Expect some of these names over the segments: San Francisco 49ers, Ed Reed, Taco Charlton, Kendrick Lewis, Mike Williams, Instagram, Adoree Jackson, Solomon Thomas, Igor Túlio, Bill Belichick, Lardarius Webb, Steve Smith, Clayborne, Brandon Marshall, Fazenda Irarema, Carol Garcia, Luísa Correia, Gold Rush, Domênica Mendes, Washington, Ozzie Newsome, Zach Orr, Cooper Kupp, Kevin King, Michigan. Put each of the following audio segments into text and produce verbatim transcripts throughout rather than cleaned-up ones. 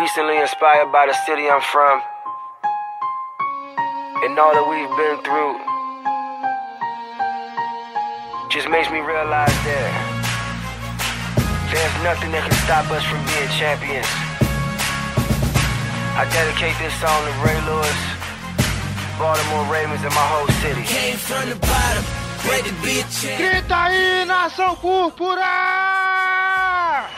recently inspired by the city I'm from and all that we've been through just makes me realize that there's nothing that can stop us from being champions. I dedicate this song to Ray Lewis, Baltimore Ravens, and my whole city. Came from the bottom, great to be a champ. Grita aí, nação púrpura!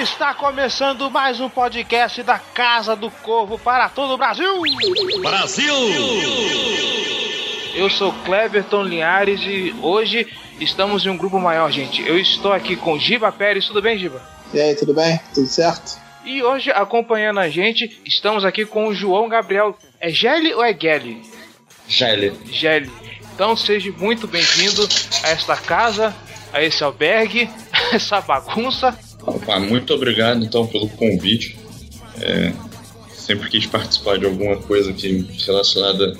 Está começando mais um podcast da Casa do Corvo para todo o Brasil! Brasil! Eu sou Cleverton Linhares e hoje estamos em um grupo maior, gente. Eu estou aqui com Giba Pérez. Tudo bem, Giba? E aí, tudo bem? Tudo certo? E hoje, acompanhando a gente, estamos aqui com o João Gabriel. É Gelli ou é Gelli? Gelli. Gelli. Então seja muito bem-vindo a esta casa, a esse albergue, a essa bagunça. Opa, muito obrigado então pelo convite. É, sempre quis participar de alguma coisa que, relacionada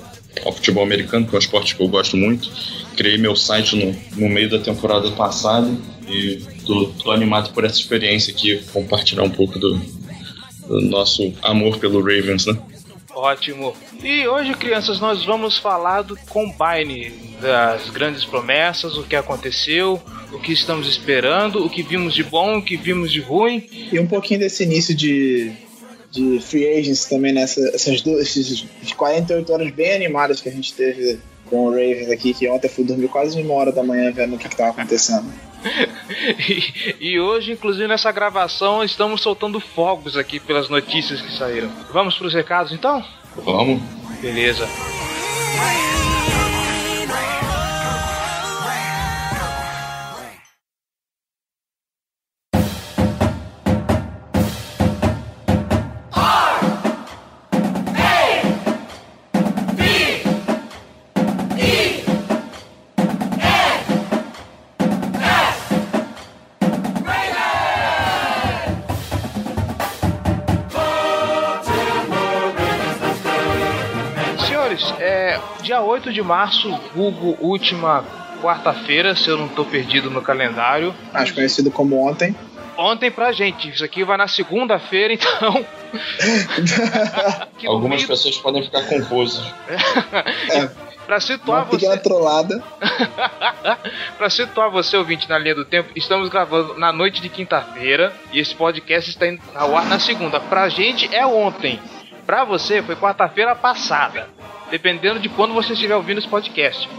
ao futebol americano, que é um esporte que eu gosto muito. Criei meu site no, no meio da temporada passada e tô, tô animado por essa experiência aqui, compartilhar um pouco do, do nosso amor pelo Ravens, né? Ótimo. E hoje, crianças, nós vamos falar do Combine, das grandes promessas, o que aconteceu, o que estamos esperando, o que vimos de bom, o que vimos de ruim. E um pouquinho desse início de, de Free Agents também, nessas né? essas duas essas quarenta e oito horas bem animadas que a gente teve com o Ravens aqui, que ontem eu fui dormir quase uma hora da manhã vendo o que estava acontecendo. e, e hoje, inclusive nessa gravação, estamos soltando fogos aqui pelas notícias que saíram. Vamos para os recados então? Vamos. Beleza. Dia oito de março, vulgo última quarta-feira, se eu não tô perdido no calendário. Acho conhecido como ontem. Ontem pra gente, isso aqui vai na segunda-feira, então... Algumas meio... pessoas podem ficar confusas. É, pra situar uma pequena você... trollada. Pra situar você, ouvinte, na linha do tempo, estamos gravando na noite de quinta-feira e esse podcast está indo ao ar na segunda. Pra gente é ontem, pra você foi quarta-feira passada. Dependendo de quando você estiver ouvindo esse podcast.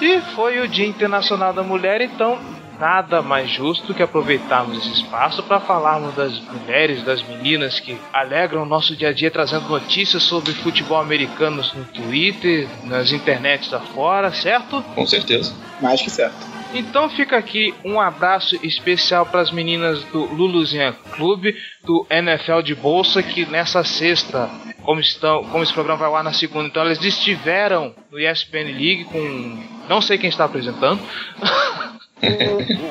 E foi o Dia Internacional da Mulher, então nada mais justo que aproveitarmos esse espaço para falarmos das mulheres, das meninas que alegram o nosso dia a dia, trazendo notícias sobre futebol americano no Twitter, nas internets afora, certo? Com certeza. Mais que certo. Então fica aqui um abraço especial para as meninas do Luluzinha Clube, do N F L de Bolsa, que nessa sexta, como, estão, como esse programa vai ao ar na segunda, então elas estiveram no E S P N League com... não sei quem está apresentando...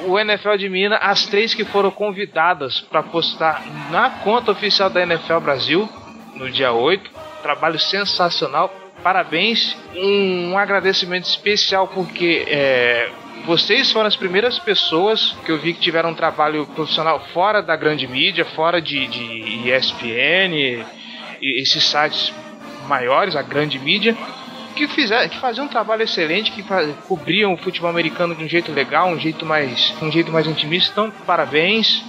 O, o N F L de Minas, as três que foram convidadas para postar na conta oficial da N F L Brasil, no dia oito. Trabalho sensacional, parabéns. Um, um agradecimento especial porque... É, vocês foram as primeiras pessoas que eu vi que tiveram um trabalho profissional fora da grande mídia, fora de, de E S P N e, e esses sites maiores, a grande mídia, que, fizer, que faziam um trabalho excelente, que faz, cobriam o futebol americano de um jeito legal, um jeito mais, um jeito mais intimista. Então, parabéns,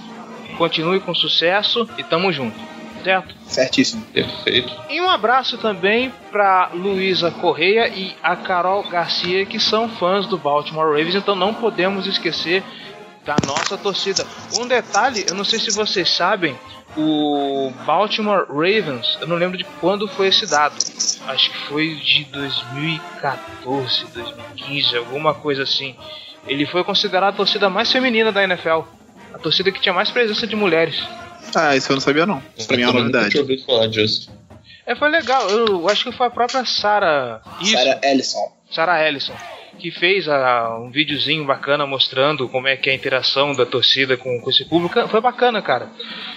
continue com sucesso e tamo junto, certo? Certíssimo. Perfeito. E um abraço também para Luísa Correia e a Carol Garcia, que são fãs do Baltimore Ravens, então não podemos esquecer da nossa torcida. Um detalhe, eu não sei se vocês sabem, o Baltimore Ravens, eu não lembro de quando foi esse dado, acho que foi de dois mil e catorze, dois mil e quinze, alguma coisa assim. Ele foi considerado a torcida mais feminina da N F L, a torcida que tinha mais presença de mulheres. Ah, isso eu não sabia não. Pra mim é uma novidade. Eu ouvi falar disso. É, foi legal. Eu acho que foi a própria Sarah... Sarah Ellison. Sarah Ellison, que fez a, um videozinho bacana mostrando como é que é a interação da torcida com, com esse público. Foi bacana, cara.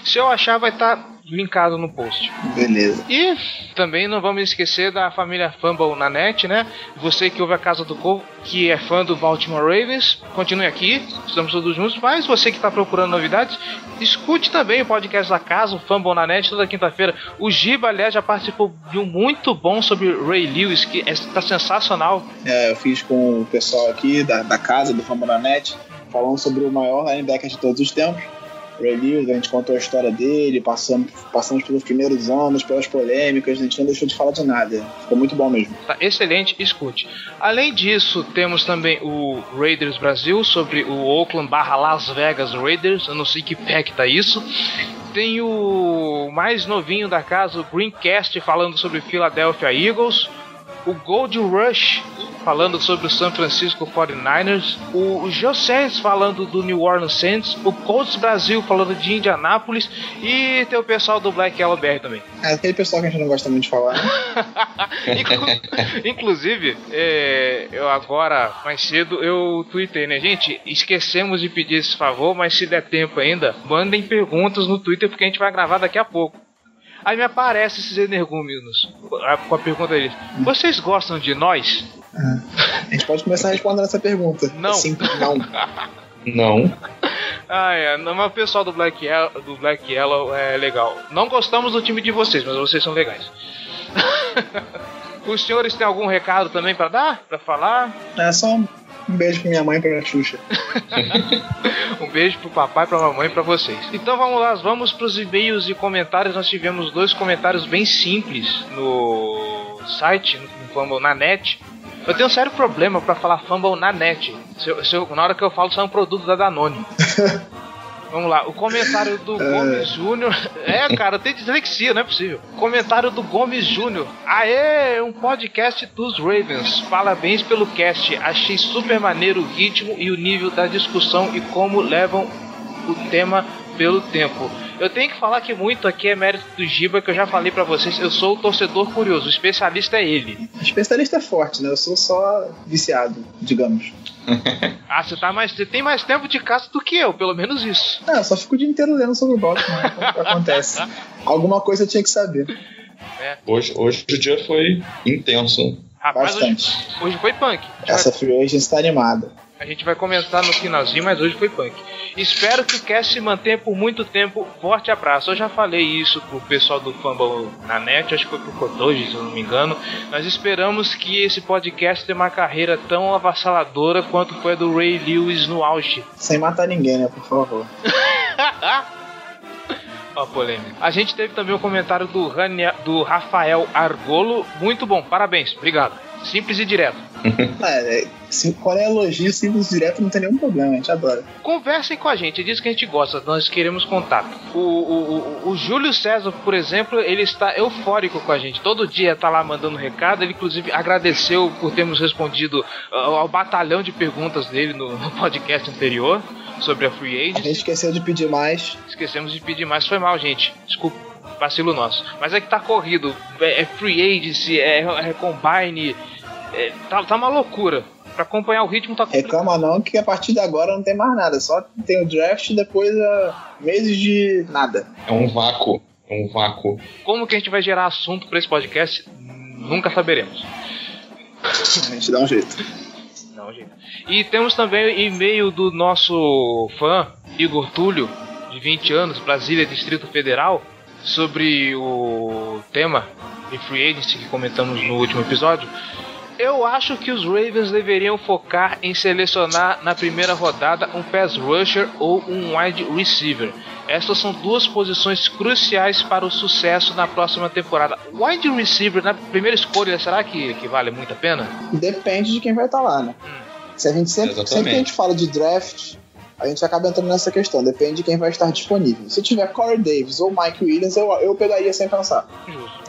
Se eu achar, vai estar tá linkado no post. Beleza. E também não vamos esquecer da família Fumble na net, né? Você que ouve a Casa do Corvo, que é fã do Baltimore Ravens, continue aqui, estamos todos juntos. Mas você que está procurando novidades, escute também o podcast da Casa, o Fumble na net, toda quinta-feira. O Giba, aliás, já participou de um muito bom sobre Ray Lewis, que está sensacional. É, eu fiz com o pessoal aqui da, da Casa, do Fumble na net, falando sobre o maior linebacker de todos os tempos, Ray Lewis. A gente contou a história dele, passamos, passamos pelos primeiros anos, pelas polêmicas, a gente não deixou de falar de nada. Ficou muito bom mesmo. Tá, excelente, escute. Além disso, temos também o Raiders Brasil, sobre o Oakland barra Las Vegas Raiders, eu não sei que pé que tá isso. Tem o mais novinho da casa, o Greencast, falando sobre Philadelphia Eagles, o Gold Rush falando sobre o San Francisco forty-niners, o José falando do New Orleans Saints, o Colts Brasil falando de Indianápolis, e tem o pessoal do Black L B R também. É aquele pessoal que a gente não gosta muito de falar. Inclusive, é, eu agora, mais cedo, eu tuitei, né? Gente, esquecemos de pedir esse favor, mas se der tempo ainda, mandem perguntas no Twitter, porque a gente vai gravar daqui a pouco. Aí me aparece esses energúmenos com a pergunta deles: vocês gostam de nós? A gente pode começar a responder essa pergunta. Não. É simples, não. Não. Ah, é. Não, mas o pessoal do Black, El- do Black Yellow é legal. Não gostamos do time de vocês, mas vocês são legais. Os senhores têm algum recado também pra dar? Pra falar? É só um beijo pra minha mãe e pra minha Xuxa. Um beijo pro papai, pra mamãe e pra vocês. Então vamos lá, vamos pros e-mails e comentários. Nós tivemos dois comentários bem simples no site, no Fumble na net. Eu tenho um sério problema pra falar Fumble na net. Se eu, se eu, na hora que eu falo, sai um produto da Danone. Vamos lá, o comentário do Gomes Júnior. É, cara, tem dislexia, não é possível. Comentário do Gomes Júnior. Aê, um podcast dos Ravens. Parabéns pelo cast. Achei super maneiro o ritmo e o nível da discussão e como levam o tema pelo tempo. Eu tenho que falar que muito aqui é mérito do Giba, que eu já falei pra vocês, eu sou o torcedor curioso, o especialista é ele. O especialista é forte, né? Eu sou só viciado, digamos. Ah, você tá mais, você tem mais tempo de casa do que eu, pelo menos isso. Não, eu só fico o dia inteiro lendo sobre o Baltimore, né? Como que acontece. Alguma coisa eu tinha que saber. É. Hoje, hoje o dia foi intenso. Rapaz, bastante. Hoje, hoje foi punk. Essa vai... Free Agents tá animada. A gente vai comentar no finalzinho, mas hoje foi punk. Espero que o cast se mantenha por muito tempo. Forte abraço. Eu já falei isso pro pessoal do Fumble na net, acho que foi pro Kodoji, se eu não me engano. Nós esperamos que esse podcast tenha uma carreira tão avassaladora quanto foi a do Ray Lewis no auge. Sem matar ninguém, né? Por favor. Ó, polêmica. A gente teve também o um comentário do, Rania, do Rafael Argolo. Muito bom, parabéns, obrigado. Simples e direto. É, se, qual é elogio simples e direto, não tem nenhum problema, a gente adora. Conversem com a gente, diz que a gente gosta, nós queremos contato. O, o, o, o Júlio César, por exemplo, ele está eufórico com a gente. Todo dia está lá mandando recado. Ele, inclusive, agradeceu por termos respondido ao, ao batalhão de perguntas dele no, no podcast anterior. Sobre a Free Agents. A gente esqueceu de pedir mais. Esquecemos de pedir mais, foi mal, gente. Desculpa, vacilo nosso. Mas é que tá corrido. É, é Free Agents, é, é Combine. É, tá, tá uma loucura. Pra acompanhar o ritmo tá complicado. Reclama não, que a partir de agora não tem mais nada. Só tem o draft e depois uh, meses de nada. É um vácuo. É um vácuo. Como que a gente vai gerar assunto pra esse podcast? Nunca saberemos. A gente dá um jeito. Não, gente. E temos também o e-mail do nosso fã, Igor Túlio, de vinte anos, Brasília, Distrito Federal, sobre o tema de Free Agency que comentamos no último episódio. Eu acho que os Ravens deveriam focar em selecionar na primeira rodada um pass rusher ou um wide receiver. Essas são duas posições cruciais para o sucesso na próxima temporada. Wide receiver na primeira escolha, será que, que vale muito a pena? Depende de quem vai estar lá, né? Hum. Se a gente sempre, sempre que a gente fala de draft, a gente acaba entrando nessa questão. Depende de quem vai estar disponível. Se tiver Corey Davis ou Mike Williams, eu, eu pegaria sem pensar. Justo.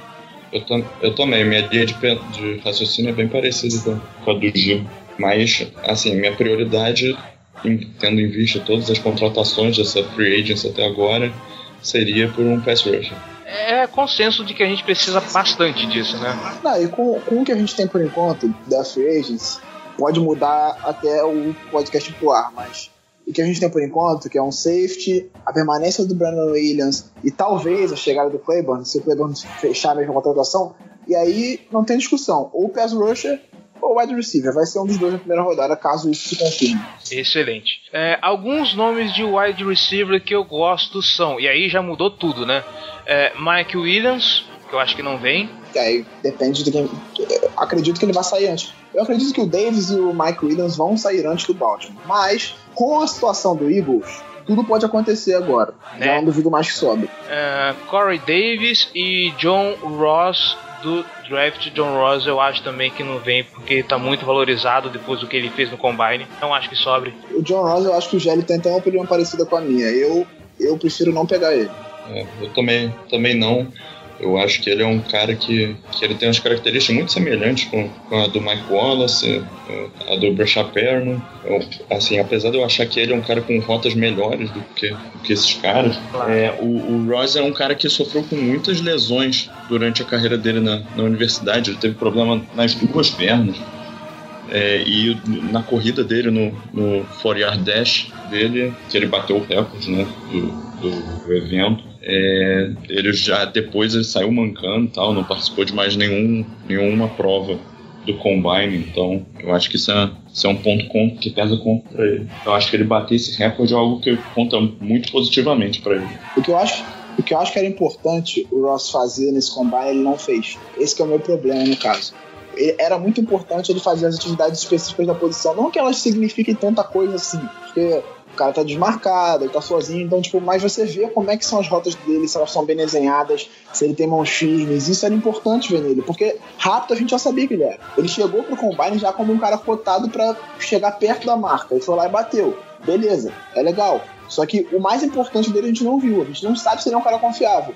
Eu, tam, eu também. Minha linha de, de raciocínio é bem parecida com a do Gil. Mas, assim, minha prioridade... tendo em vista todas as contratações dessa Free Agents até agora, seria por um pass rusher. É consenso de que a gente precisa bastante disso, né? Não, e com, com o que a gente tem por enquanto da Free Agents, pode mudar até o podcast pro ar, mas O que a gente tem por enquanto, que é um safety, a permanência do Brandon Williams e talvez a chegada do Clayborne, se o Clayborne fechar mesmo a contratação, e aí não tem discussão, ou pass rusher ou wide receiver, vai ser um dos dois na primeira rodada, caso isso se confirme. Excelente. É, alguns nomes de wide receiver que eu gosto são, e aí já mudou tudo, né? É, Mike Williams, que eu acho que não vem. É, depende de quem... Acredito que ele vai sair antes. Eu acredito que o Davis e o Mike Williams vão sair antes do Baltimore, mas com a situação do Eagles, tudo pode acontecer agora, né? Já não duvido mais que sobe. É, Corey Davis e John Ross do draft. John Ross eu acho também que não vem, porque tá muito valorizado depois do que ele fez no Combine, então acho que sobre. O John Ross, eu acho que o Gelli tem até uma opinião parecida com a minha, eu, eu prefiro não pegar ele. É, eu também, também não, eu acho que ele é um cara que, que ele tem umas características muito semelhantes com, com a do Mike Wallace, a do Breshad Perriman, assim, apesar de eu achar que ele é um cara com rotas melhores do que, do que esses caras, claro. é, o, o Ross é um cara que sofreu com muitas lesões durante a carreira dele na, na universidade, ele teve problema nas duas pernas, é, e na corrida dele no, no four-yard dash dele, que ele bateu o recorde, né, do, do evento. É, ele já depois ele saiu mancando e tal, não participou de mais nenhum, nenhuma prova do Combine, então eu acho que isso é, isso é um ponto contra, que pesa contra ele. Eu acho que ele bater esse recorde é algo que conta muito positivamente para ele. O que eu acho, o que eu acho que era importante o Ross fazer nesse Combine, ele não fez. Esse que é o meu problema no caso. Era muito importante ele fazer as atividades específicas da posição, não que elas signifiquem tanta coisa assim, porque o cara tá desmarcado, ele tá sozinho, então, tipo, mas você vê como é que são as rotas dele, se elas são bem desenhadas, se ele tem mãos firmes, isso era importante ver nele, porque rápido a gente já sabia que ele era. Ele chegou pro Combine já como um cara cotado pra chegar perto da marca, ele foi lá e bateu, beleza, é legal. Só que o mais importante dele a gente não viu, a gente não sabe se ele é um cara confiável.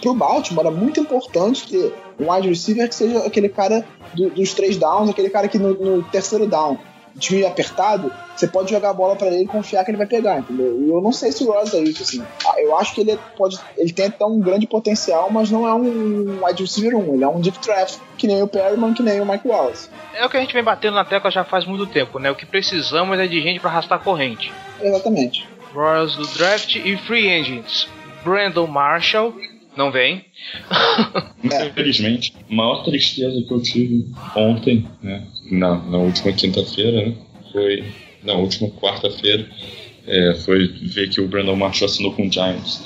Pro Baltimore, é muito importante ter um wide receiver que seja aquele cara do, dos três downs, aquele cara que no, no terceiro down, time apertado, você pode jogar a bola pra ele e confiar que ele vai pegar, entendeu? E eu não sei se o Ross é isso, assim. Eu acho que ele pode, ele tem até um grande potencial, mas não é um wide receiver um, ele é um deep draft, que nem o Perriman, que nem o Mike Wallace. É o que a gente vem batendo na tecla já faz muito tempo, né? O que precisamos é de gente pra arrastar corrente. Exatamente. Ross do draft e Free Agents. Brandon Marshall, não vem. É. Infelizmente, a maior tristeza que eu tive ontem, né? Na, na última quinta-feira, né? Foi. Na última quarta-feira, é, foi ver que o Brandon Marshall assinou com o Giants.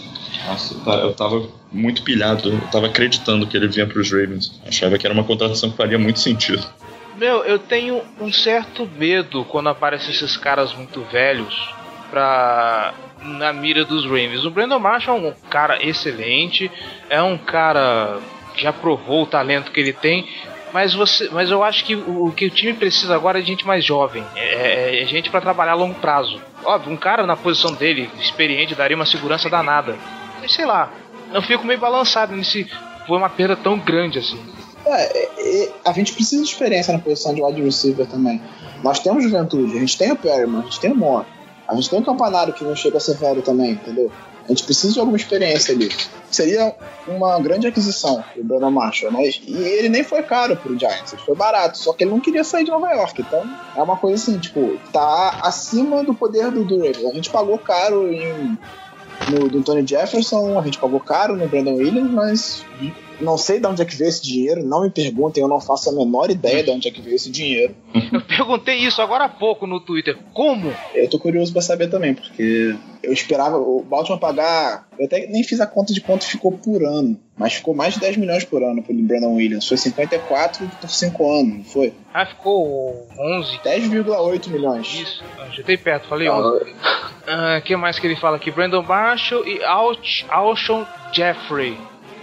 Nossa, eu tava muito pilhado, eu tava acreditando que ele vinha pros Ravens. Achava que era uma contratação que faria muito sentido. Meu, eu tenho um certo medo quando aparecem esses caras muito velhos pra... na mira dos Ravens. O Brandon Marshall é um cara excelente, é um cara que já provou o talento que ele tem. Mas, você, mas eu acho que o, o que o time precisa agora é gente mais jovem, é, é, é gente para trabalhar a longo prazo. Óbvio, um cara na posição dele, experiente, daria uma segurança danada. Mas sei lá, eu fico meio balançado nesse... Foi uma perda tão grande assim. É, é, a gente precisa de experiência na posição de wide receiver também. Nós temos juventude, a gente tem o Perriman, a gente tem o Moore, a gente tem o Campanário, que não chega a ser velho também, entendeu? A gente precisa de alguma experiência ali. Seria uma grande aquisição o Brandon Marshall, né? E ele nem foi caro pro Giants, ele foi barato, só que ele não queria sair de Nova York, então é uma coisa assim, tipo, tá acima do poder do, do Ravens. A gente pagou caro em, no do Tony Jefferson, a gente pagou caro no Brandon Williams, mas não sei de onde é que veio esse dinheiro, não me perguntem, eu não faço a menor ideia de onde é que veio esse dinheiro. Eu perguntei isso agora há pouco no Twitter, como? Eu tô curioso pra saber também, porque eu esperava o Baltimore pagar, eu até nem fiz a conta de quanto ficou por ano, mas ficou mais de dez milhões por ano pro Brandon Williams, foi cinquenta e quatro por cinco anos, não foi? Ah, ficou onze? dez vírgula oito milhões. Isso, já tem perto, falei onze. O ah, que mais que ele fala aqui? Brandon Marshall e Alshon Jeffery.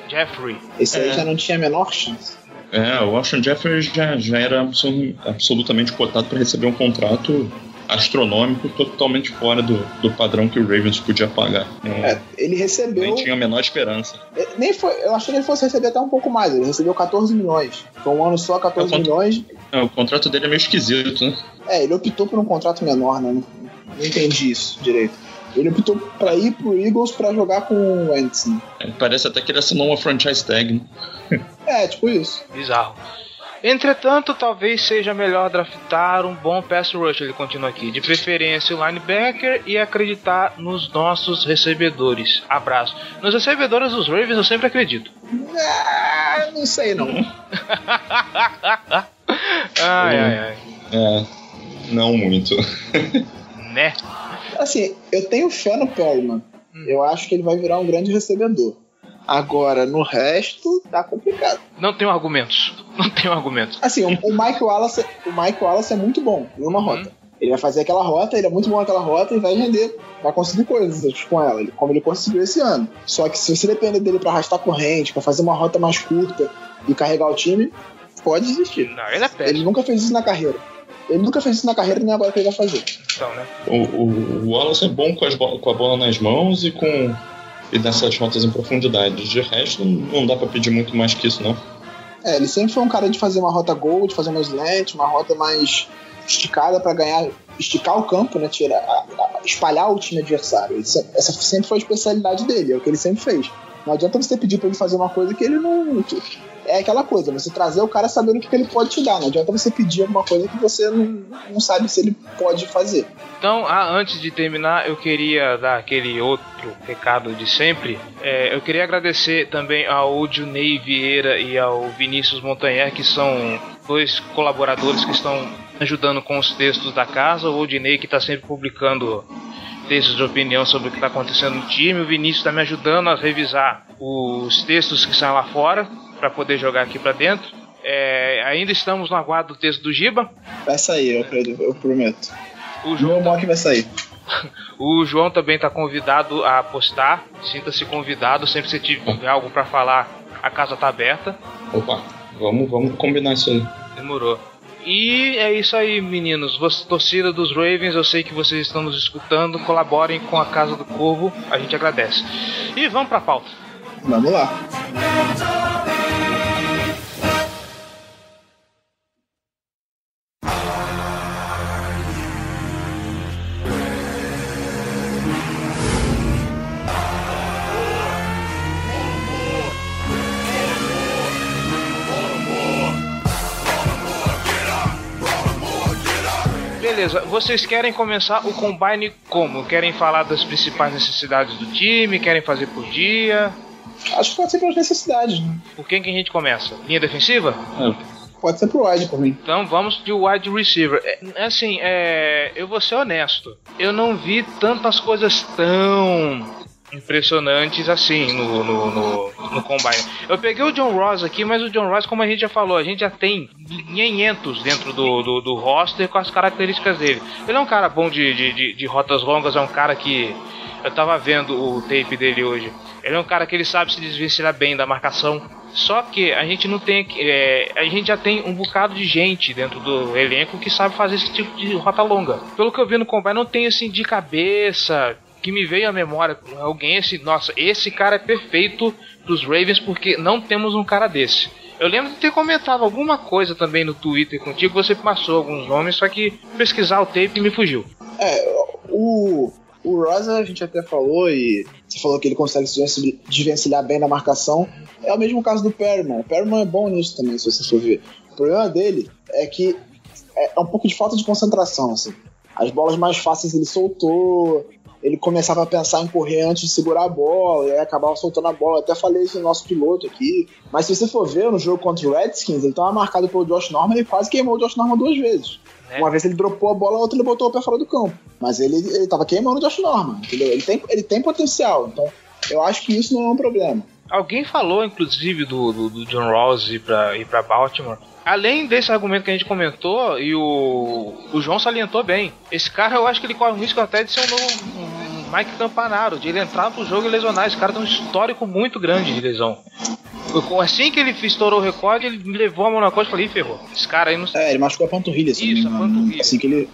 Jeffery. Esse aí é. Já não tinha a menor chance. É, o Alshon Jeffery já, já era absol- absolutamente cotado para receber um contrato astronômico totalmente fora do, do padrão que o Ravens podia pagar. É, ele recebeu... Nem tinha a menor esperança. Ele, nem foi, eu achei que ele fosse receber até um pouco mais, ele recebeu catorze milhões. Foi um ano só, catorze é, milhões. É, o contrato dele é meio esquisito, né? É, ele optou por um contrato menor, né? Não, não entendi isso direito. Ele optou pra ir pro Eagles pra jogar com o Wentz. É, parece até que ele assinou uma franchise tag, né? É, tipo isso. Bizarro. Entretanto, talvez seja melhor draftar um bom pass rush, ele continua aqui, de preferência o linebacker, e acreditar nos nossos recebedores. Abraço. Nos recebedores dos Ravens eu sempre acredito. Ah, não sei não. Ai, ai, ai. É, não muito. Né? Assim, eu tenho fé no Perriman. Hum. Eu acho que ele vai virar um grande recebedor. Agora, no resto, tá complicado. Não tenho argumentos. Não tenho argumentos. Assim, o, o Mike Wallace, o Mike Wallace é muito bom em uma rota. Hum. Ele vai fazer aquela rota, ele é muito bom naquela rota e vai render, vai conseguir coisas com ela, como ele conseguiu esse ano. Só que se você depender dele pra arrastar corrente, pra fazer uma rota mais curta e carregar o time, pode desistir. Não, ele é péssimo. Ele nunca fez isso na carreira. Ele nunca fez isso na carreira e nem agora que ele vai fazer. Então, né? O, o Wallace é bom com, as bo- com a bola nas mãos e com... e nessas rotas em profundidade. De resto, não dá pra pedir muito mais que isso, não. É, ele sempre foi um cara de fazer uma rota gol, de fazer uma slant, uma rota mais esticada pra ganhar, esticar o campo, né, tirar, a, a, espalhar o time adversário. Isso, essa sempre foi a especialidade dele, é o que ele sempre fez. Não adianta você pedir pra ele fazer uma coisa que ele não... Que é aquela coisa, você trazer o cara sabendo o que ele pode te dar. Não adianta você pedir alguma coisa que você não, não sabe se ele pode fazer. Então, ah, antes de terminar, eu queria dar aquele outro recado de sempre. É, eu queria agradecer também ao Junei Vieira e ao Vinícius Montanher, que são dois colaboradores que estão ajudando com os textos da casa. O Junei, que está sempre publicando textos de opinião sobre o que está acontecendo no time. O Vinícius está me ajudando a revisar os textos que saem lá fora, para poder jogar aqui para dentro. É, ainda estamos no aguardo do texto do Giba. Vai sair, eu, eu prometo. O João meu mock vai sair. O João também está convidado a postar. Sinta-se convidado. Sempre que você tiver algo para falar, a casa está aberta. Opa, vamos, vamos combinar isso aí. Demorou. E é isso aí, meninos. Você, torcida dos Ravens, eu sei que vocês estão nos escutando. Colaborem com a Casa do Corvo. A gente agradece. E vamos para a pauta. Vamos lá. Beleza, vocês querem começar o Combine como? Querem falar das principais necessidades do time? Querem fazer por dia? Acho que pode ser pelas necessidades, né? Por quem que a gente começa? Linha defensiva? É. Pode ser pro wide, por mim. Então vamos de wide receiver. É, assim, é, eu vou ser honesto. Eu não vi tantas coisas tão impressionantes assim no, no, no, no Combine. Eu peguei o John Ross aqui, mas o John Ross, como a gente já falou, a gente já tem quinhentos dentro do, do, do roster com as características dele. Ele é um cara bom de, de, de, de rotas longas, é um cara que... eu tava vendo o tape dele hoje. Ele é um cara que ele sabe se desvencilhar bem da marcação. Só que a gente não tem... É, a gente já tem um bocado de gente dentro do elenco que sabe fazer esse tipo de rota longa. Pelo que eu vi no Combine, não tem assim de cabeça... que me veio à memória alguém assim, nossa, esse cara é perfeito pros Ravens porque não temos um cara desse. Eu lembro de ter comentado alguma coisa também no Twitter contigo, você passou alguns nomes, só que pesquisar o tape me fugiu. É, o, o Rosa a gente até falou, e você falou que ele consegue se desvencilhar bem na marcação, é o mesmo caso do Perriman. O Perriman é bom nisso também, se você for ver. O problema dele é que é um pouco de falta de concentração, assim. As bolas mais fáceis ele soltou... ele começava a pensar em correr antes de segurar a bola, e aí acabava soltando a bola. Eu até falei isso no nosso piloto aqui. Mas se você for ver, no jogo contra o Redskins, ele estava marcado pelo Josh Norman, ele quase queimou o Josh Norman duas vezes. É. Uma vez ele dropou a bola, a outra ele botou o pé fora do campo. Mas ele estava queimando o Josh Norman, entendeu? Ele tem, ele tem potencial, então eu acho que isso não é um problema. Alguém falou, inclusive, do, do, do John Ross ir para Baltimore. Além desse argumento que a gente comentou, e o, o João salientou bem, esse cara eu acho que ele corre o risco até de ser um novo um Mike Campanaro, de ele entrar pro jogo e lesionar. Esse cara tem um histórico muito grande de lesão. Assim que ele estourou o recorde, ele levou a mão na costa e falei, ferrou. Esse cara aí não... É, ele machucou a panturrilha. Assim, isso, mesmo, a panturrilha. Assim que ele,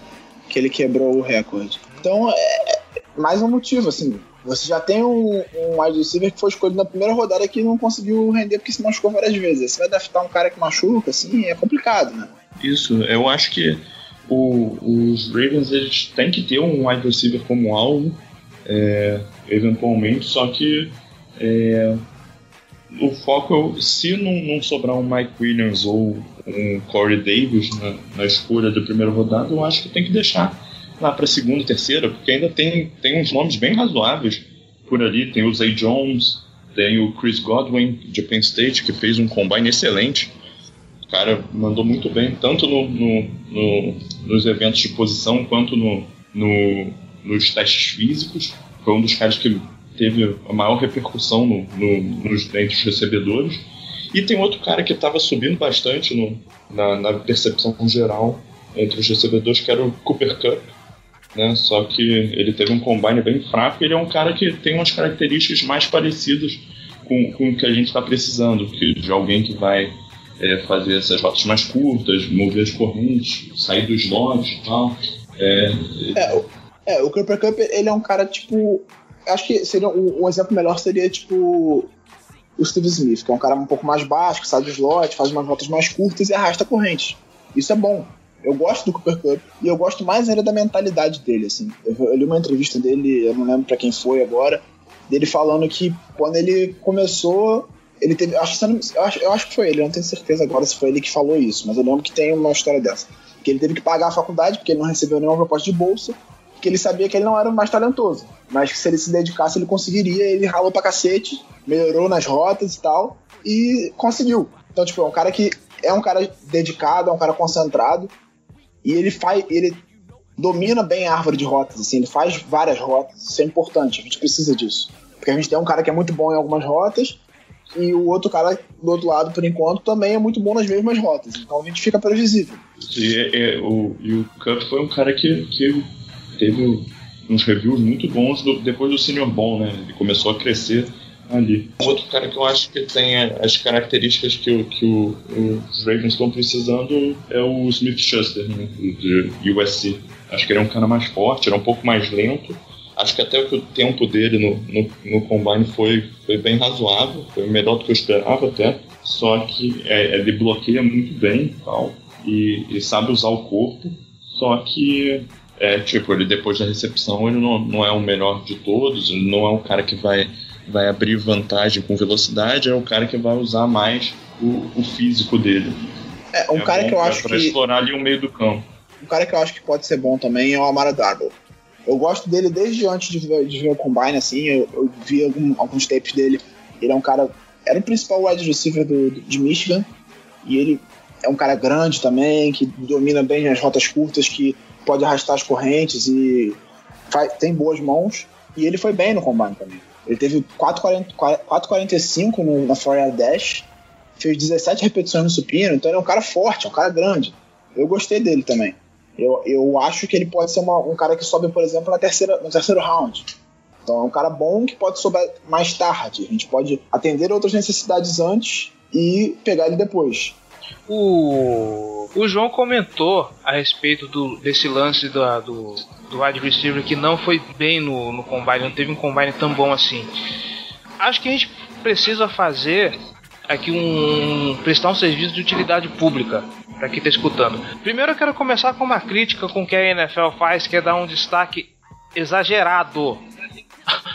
que ele quebrou o recorde. Então, é mais um motivo, assim... Você já tem um, um wide receiver que foi escolhido na primeira rodada que não conseguiu render porque se machucou várias vezes. Você vai draftar um cara que machuca, assim, é complicado, né? Isso, eu acho que o, os Ravens, eles têm que ter um wide receiver como alvo, é, eventualmente, só que é, o foco, se não, não sobrar um Mike Williams ou um Corey Davis na, na escolha da primeira rodada, eu acho que tem que deixar lá para segunda e terceira, porque ainda tem, tem uns nomes bem razoáveis por ali. Tem o Zay Jones, tem o Chris Godwin de Penn State, que fez um combine excelente. O cara mandou muito bem, tanto no, no, no, nos eventos de posição quanto no, no, nos testes físicos. Foi um dos caras que teve a maior repercussão no, no, nos, entre os recebedores. E tem outro cara que estava subindo bastante no, na, na percepção geral entre os recebedores, que era o Cooper Kupp, né? Só que ele teve um combine bem fraco. Ele é um cara que tem umas características mais parecidas com, com o que a gente está precisando, que de alguém que vai é, fazer essas rotas mais curtas, mover as correntes, sair dos lotes e tal. É, é, é, o Cooper Kupp, ele é um cara tipo... Acho que seria um, um exemplo melhor seria tipo o Steve Smith, que é um cara um pouco mais baixo, que sai do slot, faz umas rotas mais curtas e arrasta correntes. Isso é bom. Eu gosto do Cooper Kupp e eu gosto mais ainda da mentalidade dele, assim. Eu, eu li uma entrevista dele, eu não lembro pra quem foi agora, dele falando que quando ele começou, ele teve... Acho, eu, acho, eu acho que foi ele, eu não tenho certeza agora se foi ele que falou isso, mas eu lembro que tem uma história dessa. Que ele teve que pagar a faculdade porque ele não recebeu nenhuma proposta de bolsa, que ele sabia que ele não era o mais talentoso, mas que se ele se dedicasse ele conseguiria. Ele ralou pra cacete, melhorou nas rotas e tal, e conseguiu. Então, tipo, é um cara que é um cara dedicado, é um cara concentrado, e ele faz, ele domina bem a árvore de rotas, assim, ele faz várias rotas. Isso é importante, a gente precisa disso, porque a gente tem um cara que é muito bom em algumas rotas, e o outro cara do outro lado, por enquanto, também é muito bom nas mesmas rotas, então a gente fica previsível. E, e, o, e o Cup foi um cara que, que teve uns reviews muito bons do, depois do Senior Bowl, né? Ele começou a crescer ali. Outro cara que eu acho que tem as características que, que o, os Ravens estão precisando é o Smith-Schuster, né? De U S C. Acho que ele é um cara mais forte, era um pouco mais lento. Acho que até o tempo dele no, no, no Combine foi, foi bem razoável, foi melhor do que eu esperava até. Só que é, ele bloqueia muito bem e tal, e, e sabe usar o corpo. Só que, é, tipo, ele depois da recepção, ele não, não é o melhor de todos, ele não é um cara que vai, vai abrir vantagem com velocidade, é o cara que vai usar mais o, o físico dele. É, um é cara que eu acho que... Pra explorar ali o meio do campo. Um cara que eu acho que pode ser bom também é o Amara Darboe. Eu gosto dele desde antes de ver, de ver o Combine, assim. Eu, eu vi algum, alguns tapes dele. Ele é um cara... Era o principal wide receiver do, do, de Michigan. E ele é um cara grande também, que domina bem as rotas curtas, que pode arrastar as correntes e faz, tem boas mãos. E ele foi bem no Combine também. Ele teve quatro vírgula quarenta e cinco no, na four-yard dash. Fez dezessete repetições no supino. Então ele é um cara forte, é um cara grande. Eu gostei dele também. Eu, eu acho que ele pode ser uma, um cara que sobe, por exemplo, na terceira, no terceiro round. Então é um cara bom que pode sobrar mais tarde. A gente pode atender outras necessidades antes e pegar ele depois. O, o João comentou a respeito do, desse lance da, do, do wide receiver que não foi bem no, no combine, não teve um combine tão bom assim. Acho que a gente precisa fazer... aqui um, prestar um serviço de utilidade pública para quem está escutando. Primeiro eu quero começar com uma crítica com que a N F L faz, que é dar um destaque exagerado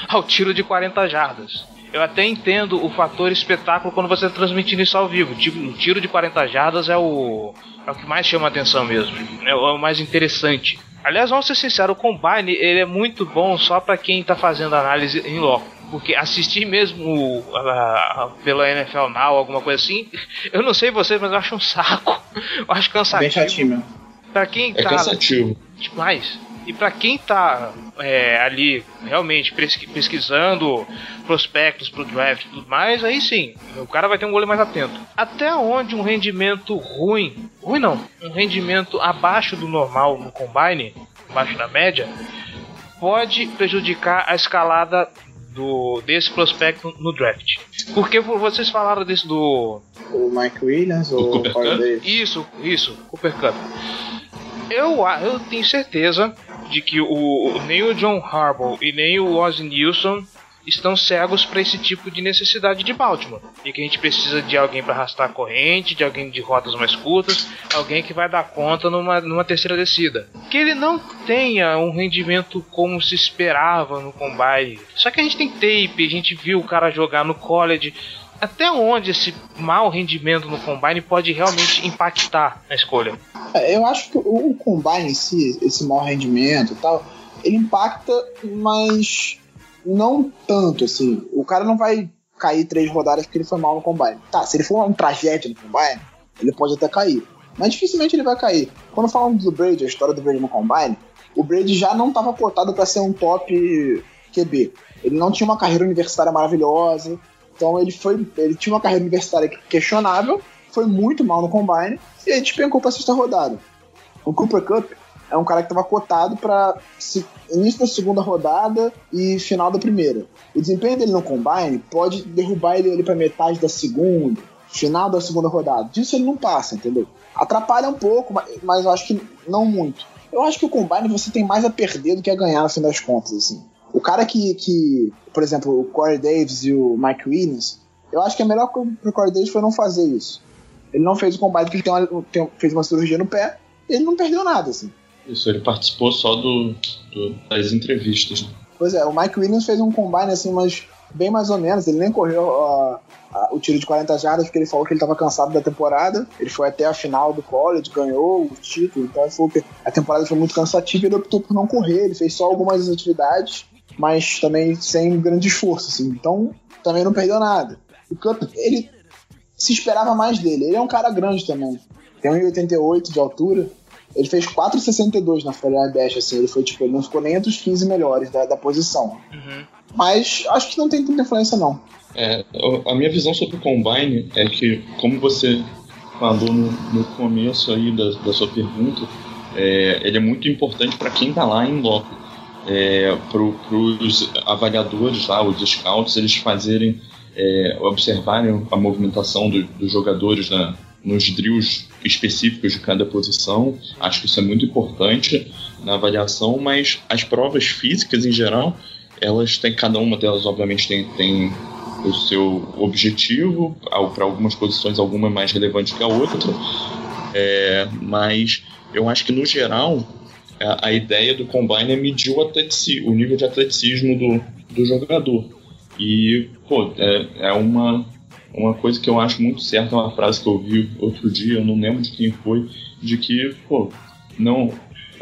ao tiro de quarenta jardas. Eu até entendo o fator espetáculo quando você está transmitindo isso ao vivo. Tipo, um tiro de quarenta jardas é o, é o que mais chama a atenção mesmo, é o mais interessante. Aliás, vamos ser sinceros, o Combine ele é muito bom só para quem está fazendo análise em loco. Porque assistir mesmo uh, uh, pela N F L Now, alguma coisa assim, eu não sei vocês, mas eu acho um saco. Eu acho cansativo. É bem chatinho. Pra quem tá, é cansativo. Demais. E pra quem tá é, ali realmente pesquisando prospectos pro draft e tudo mais, aí sim, o cara vai ter um olho mais atento. Até onde um rendimento ruim, ruim não, um rendimento abaixo do normal no Combine, abaixo da média, pode prejudicar a escalada Do, desse prospecto no draft. Porque vocês falaram desse do... O Mike Williams ou o Cooper Kupp? Isso, isso, Cooper Kupp. Eu, eu tenho certeza de que o, nem o John Harbaugh e nem o Ozzie Nilson estão cegos para esse tipo de necessidade de Baltimore. E que a gente precisa de alguém para arrastar a corrente, de alguém de rotas mais curtas, alguém que vai dar conta numa, numa terceira descida. Que ele não tenha um rendimento como se esperava no Combine. Só que a gente tem tape, a gente viu o cara jogar no college. até onde esse mau rendimento no Combine pode realmente impactar na escolha? É, eu acho que o Combine em si, esse mau rendimento e tal, ele impacta, mas não tanto, assim. O cara não vai cair três rodadas porque ele foi mal no Combine. Tá, se ele for uma tragédia no Combine, ele pode até cair, mas dificilmente ele vai cair. Quando falamos do Brady, a história do Brady no Combine, o Brady já não estava cotado para ser um top Q B. Ele não tinha uma carreira universitária maravilhosa, então ele, foi, ele tinha uma carreira universitária questionável, foi muito mal no Combine, e aí despencou para a sexta rodada. O Cooper Kupp é um cara que estava cotado para início da segunda rodada e final da primeira. O desempenho dele no Combine pode derrubar ele para metade da segunda, final da segunda rodada. Disso ele não passa, entendeu? Atrapalha um pouco, mas eu acho que não muito. Eu acho que o Combine você tem mais a perder do que a ganhar, no fim das contas, assim. O cara que, que, por exemplo, o Corey Davis e o Mike Williams, eu acho que a melhor coisa pro Corey Davis foi não fazer isso. Ele não fez o Combine porque ele tem uma, tem, fez uma cirurgia no pé, ele não perdeu nada, assim. Isso, ele participou só do, do, das entrevistas. Pois é, o Mike Williams fez um Combine, assim, mas bem mais ou menos, ele nem correu a... o tiro de quarenta jardas, porque ele falou que ele estava cansado da temporada, ele foi até a final do college, ganhou o título, então ele falou que a temporada foi muito cansativa e ele optou por não correr, ele fez só algumas atividades, mas também sem grande esforço, assim, então também não perdeu nada. O Cup, ele se esperava mais dele, ele é um cara grande também, tem um metro e oitenta e oito de altura, ele fez quatro metros e sessenta e dois na Florida Dash, assim, ele foi tipo, ele não ficou nem entre os quinze melhores da, da posição. Uhum. Mas acho que não tem tanta influência, não. É, a minha visão sobre o Combine é que, como você falou no, no começo aí da, da sua pergunta, é, ele é muito importante para quem está lá em loco, é, para os avaliadores lá, os scouts, eles fazerem, é, observarem a movimentação do, dos jogadores na, nos drills específicos de cada posição. Acho que isso é muito importante na avaliação, mas as provas físicas em geral, elas têm, cada uma delas obviamente tem, tem o seu objetivo, para algumas posições alguma é mais relevante que a outra, é, mas eu acho que no geral a, a ideia do Combine é medir o, atleticismo, o nível de atleticismo do, do jogador, e pô, é, é uma, uma coisa que eu acho muito certa, uma frase que eu vi outro dia, eu não lembro de quem foi, de que pô, não,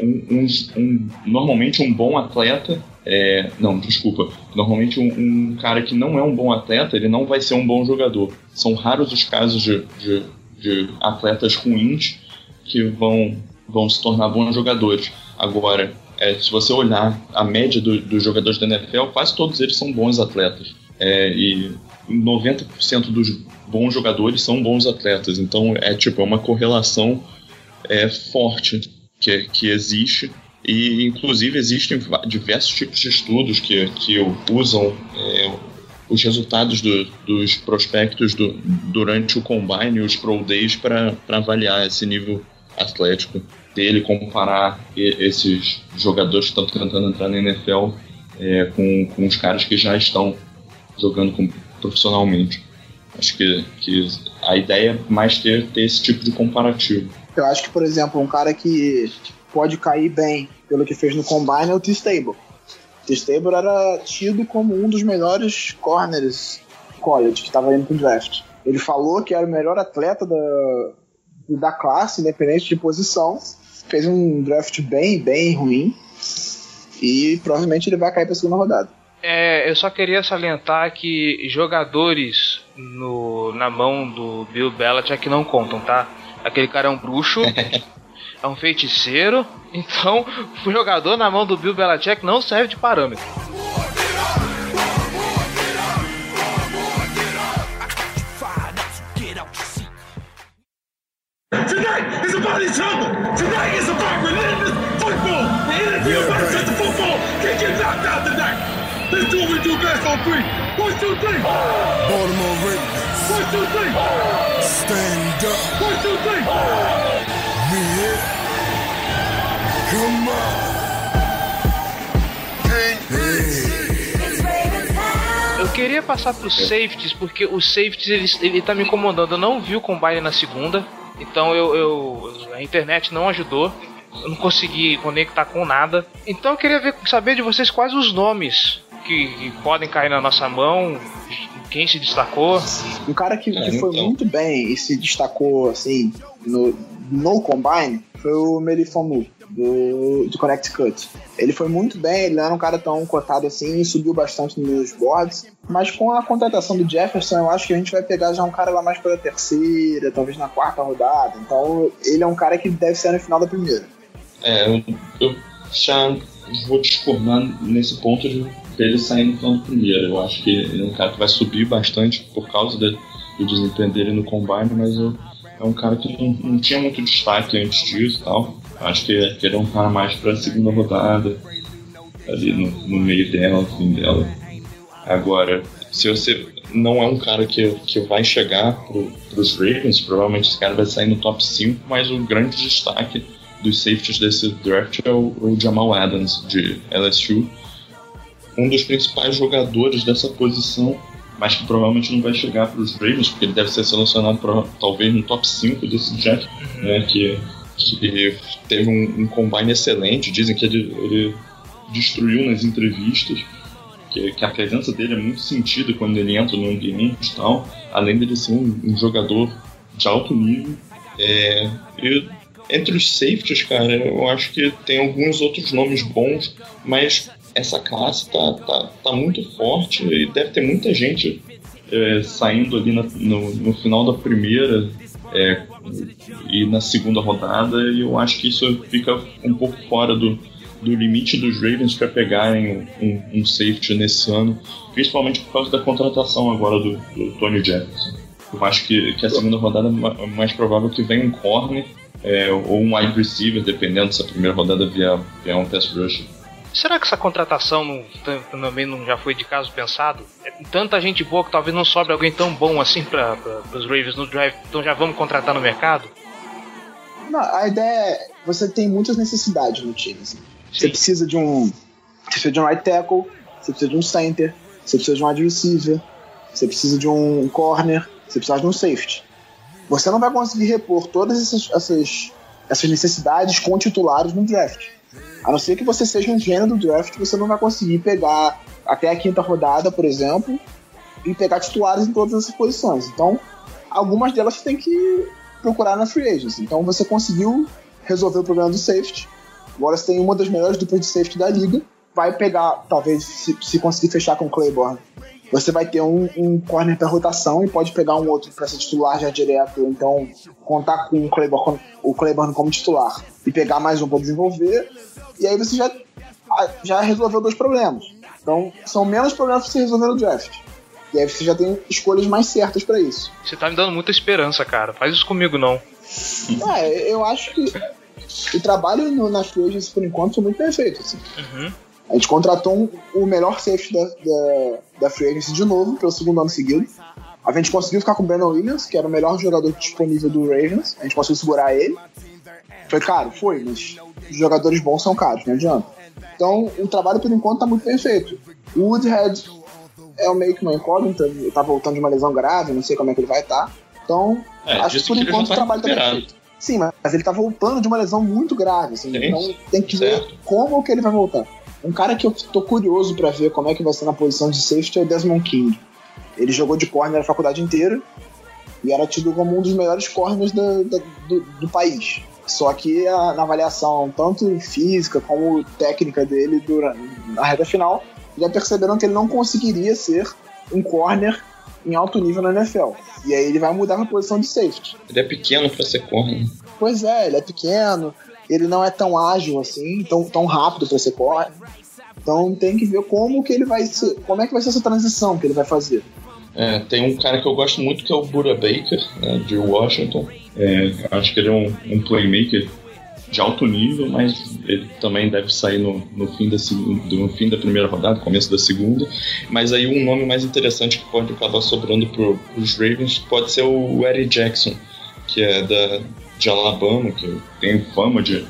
um, um, um, normalmente um bom atleta É, não, desculpa. Normalmente um, um cara que não é um bom atleta, ele não vai ser um bom jogador. São raros os casos de, de, de atletas ruins que vão, vão se tornar bons jogadores. Agora, é, se você olhar a média do, dos jogadores da N F L, quase todos eles são bons atletas. É, e noventa por cento dos bons jogadores são bons atletas. Então é tipo é uma correlação é, forte que, que existe. E, inclusive, existem diversos tipos de estudos que, que usam é, os resultados do, dos prospectos do, durante o Combine e os Pro Days para avaliar esse nível atlético dele, comparar esses jogadores que estão tentando entrar na N F L é, com, com os caras que já estão jogando com, profissionalmente. Acho que, que a ideia é mais ter, ter esse tipo de comparativo. Eu acho que, por exemplo, um cara que pode cair bem pelo que fez no Combine é o T-Stable. T-Stable era tido como um dos melhores corners college que estava indo pro draft. Ele falou que era o melhor atleta da, da classe, independente de posição. Fez um draft bem, bem ruim. E provavelmente ele vai cair para a segunda rodada. É, eu só queria salientar que jogadores no, na mão do Bill Belichick não contam, tá? Aquele cara é um bruxo. É um feiticeiro, então o jogador na mão do Bill Belichick não serve de parâmetro. Tonight is about his humble. Tonight is about relentless football. The N F L better set the football. Can't get knocked out tonight. Let's do what we do best on three. One, two, three. Baltimore Ravens. One, two, three. Stand up. One, two, three. Eu queria passar para os safeties, porque os safeties ele, ele tá me incomodando. Eu não vi o Combine na segunda, então eu, eu, a internet não ajudou, eu não consegui conectar com nada. Então eu queria ver, saber de vocês quais os nomes que, que podem cair na nossa mão, Quem se destacou? Um cara que, é, que foi então. muito bem e se destacou assim no, no Combine foi o Melifonwu, do, do Connecticut. Ele foi muito bem, ele não era um cara tão cotado assim, subiu bastante nos boards, mas com a contratação do Jefferson, eu acho que a gente vai pegar já um cara lá mais pela terceira, talvez na quarta rodada. Então ele é um cara que deve ser no final da primeira. É, eu, eu já vou discordar nesse ponto de ele sair no final da primeira. Eu acho que ele é um cara que vai subir bastante por causa do de, de desempenho dele no Combine, mas eu, é um cara que não, não tinha muito destaque antes disso e tal. Acho que, que ele é um cara mais pra segunda rodada, ali no, no meio dela, no fim dela. Agora, se você não é um cara que, que vai chegar pro, pros Ravens, provavelmente esse cara vai sair no top cinco, mas o grande destaque dos safeties desse draft é o, o Jamal Adams, de L S U, um dos principais jogadores dessa posição, mas que provavelmente não vai chegar pros Ravens, porque ele deve ser selecionado pra, talvez no top cinco desse draft, né, que... que teve um, um combine excelente. Dizem que ele, ele destruiu nas entrevistas, que, que a presença dele é muito sentida quando ele entra no ambiente e tal, além dele ser um, um jogador de alto nível. É, e entre os safeties, cara, eu acho que tem alguns outros nomes bons, mas essa classe tá, tá, tá muito forte e deve ter muita gente é, saindo ali na, no, no final da primeira É, e na segunda rodada, e eu acho que isso fica um pouco fora do, do limite dos Ravens para pegarem um, um safety nesse ano, principalmente por causa da contratação agora do, do Tony Jefferson. Eu acho que, que a segunda rodada é mais provável que venha um corner é, ou um wide receiver, dependendo se a primeira rodada vier, vier um pass rush. Será que essa contratação não, também não já foi de caso pensado? É tanta gente boa que talvez não sobre alguém tão bom assim para os Ravens no draft, então já vamos contratar no mercado? Não, a ideia é, você tem muitas necessidades no time. Assim. Você precisa de um você precisa de um right tackle, você precisa de um center, você precisa de um wide receiver, você precisa de um corner, você precisa de um safety. Você não vai conseguir repor todas essas, essas, essas necessidades com titulares no draft. A não ser que você seja um gênio do draft, você não vai conseguir pegar até a quinta rodada, por exemplo, e pegar titulares em todas essas posições. Então, algumas delas você tem que procurar na Free Agents. Então, você conseguiu resolver o problema do safety. Agora você tem uma das melhores duplas de safety da liga. Vai pegar, talvez, se, se conseguir fechar com o Clayborne, você vai ter um, um corner para rotação e pode pegar um outro para ser titular já direto. Então, contar com o Clayborne, o Clayborne como titular e pegar mais um para desenvolver. E aí você já, já resolveu dois problemas. Então, são menos problemas que você resolver no draft. E aí você já tem escolhas mais certas para isso. Você tá me dando muita esperança, cara. Faz isso comigo, não. É, eu acho que o trabalho no, nas Free Agents, por enquanto, foi muito perfeito. Assim. Uhum. A gente contratou um, o melhor safety da, da, da Free Agents de novo, pelo segundo ano seguido. A gente conseguiu ficar com o Brandon Williams, que era o melhor jogador disponível do Ravens. A gente conseguiu segurar ele. Foi caro? Foi, mas os jogadores bons são caros, não adianta. Então, o trabalho, por enquanto, tá muito perfeito. O Woodhead é o meio que uma incógnita, tá voltando de uma lesão grave, não sei como é que ele vai estar. Tá. Então, é, acho que, por que enquanto, o trabalho tá perfeito. Sim, mas ele tá voltando de uma lesão muito grave, assim, sim, então tem que certo. ver como que ele vai voltar. Um cara que eu tô curioso pra ver como é que vai ser na posição de safety é o Desmond King. Ele jogou de corner na faculdade inteira e era tido como um dos melhores corners da, da, do, do país. Só que a, na avaliação, tanto física como técnica dele durante, na reta final, já perceberam que ele não conseguiria ser um corner em alto nível na N F L. E aí ele vai mudar para a posição de safety. Ele é pequeno para ser corner. Pois é, ele é pequeno, ele não é tão ágil assim, tão, tão rápido para ser corner. Então tem que ver como que ele vai ser, como é que vai ser essa transição que ele vai fazer. É, tem um cara que eu gosto muito que é o Buda Baker, né, de Washington. É, acho que ele é um, um playmaker de alto nível, mas ele também deve sair no, no, fim da, no fim da primeira rodada, começo da segunda. Mas aí um nome mais interessante que pode acabar sobrando para os Ravens pode ser o Eddie Jackson, que é da, de Alabama, que tem fama de,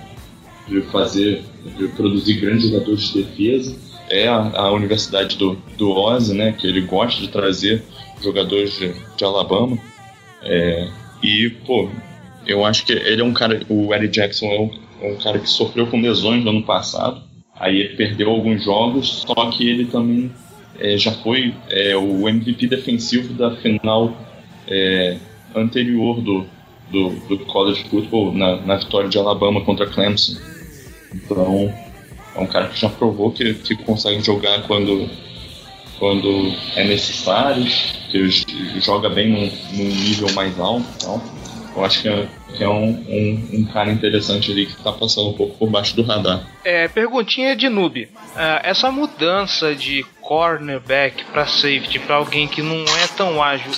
de fazer, de produzir grandes jogadores de defesa. É a, a universidade do, do Ozzie, né, que ele gosta de trazer jogadores de, de Alabama. É, e, pô, eu acho que ele é um cara... O Eddie Jackson é um, é um cara que sofreu com lesões no ano passado. Aí ele perdeu alguns jogos, só que ele também é, já foi é, o M V P defensivo da final é, anterior do, do, do college football na, na vitória de Alabama contra Clemson. Então é um cara que já provou que, que consegue jogar quando, quando é necessário, que joga bem num, num nível mais alto. Então, eu acho que é, que é um, um, um cara interessante ali que tá passando um pouco por baixo do radar. É, perguntinha de noob. Ah, essa mudança de cornerback para safety, para alguém que não é tão ágil,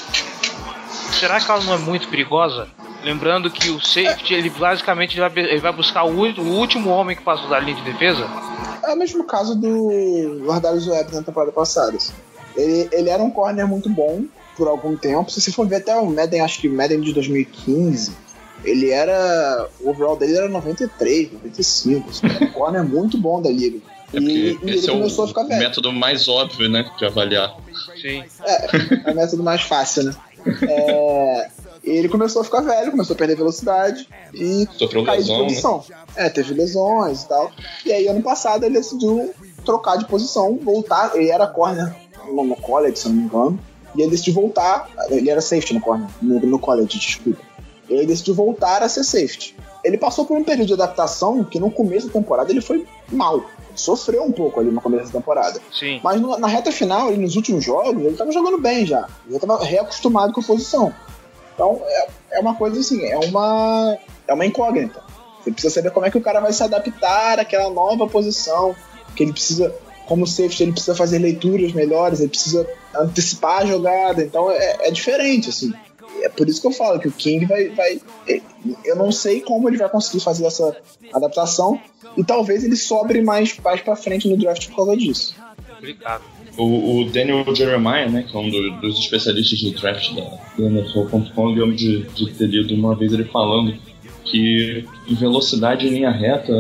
será que ela não é muito perigosa? Lembrando que o safety, ele basicamente ele vai buscar o último homem que passa da linha de defesa. É o mesmo caso do Lardarius Webb na temporada passada. Ele, ele era um corner muito bom por algum tempo. Se você for ver até o Madden, acho que o Madden de dois mil e quinze, ele era... O overall dele era noventa e três, noventa e cinco. Um corner muito bom da liga. É e, e esse ele é começou o a ficar velho. Método mais óbvio, né, de avaliar. Sim. É, é o método mais fácil, né? É... Ele começou a ficar velho, começou a perder velocidade e sofreu caiu lesão, de produção. Né? É, teve lesões e tal. E aí, ano passado, ele decidiu trocar de posição, voltar. Ele era corner no college, se eu não me engano. E ele decidiu voltar. Ele era safety no corner, no, no college, desculpa. E ele decidiu voltar a ser safety. Ele passou por um período de adaptação que no começo da temporada ele foi mal. Sofreu um pouco ali no começo da temporada. Sim. Mas no, na reta final, ali, nos últimos jogos, ele estava jogando bem já. Ele estava reacostumado com a posição. Então, é, é uma coisa assim, é uma, é uma incógnita. Você precisa saber como é que o cara vai se adaptar àquela nova posição, que ele precisa, como safety, ele precisa fazer leituras melhores, ele precisa antecipar a jogada. Então, é, é diferente, assim. É por isso que eu falo que o King vai, vai... Eu não sei como ele vai conseguir fazer essa adaptação e talvez ele sobre mais, mais pra frente no draft por causa disso. Obrigado. O, o Daniel Jeremiah, né, que é um do, dos especialistas do draft da, da N F L ponto com, eu lembro de, de ter lido uma vez ele falando que velocidade em linha reta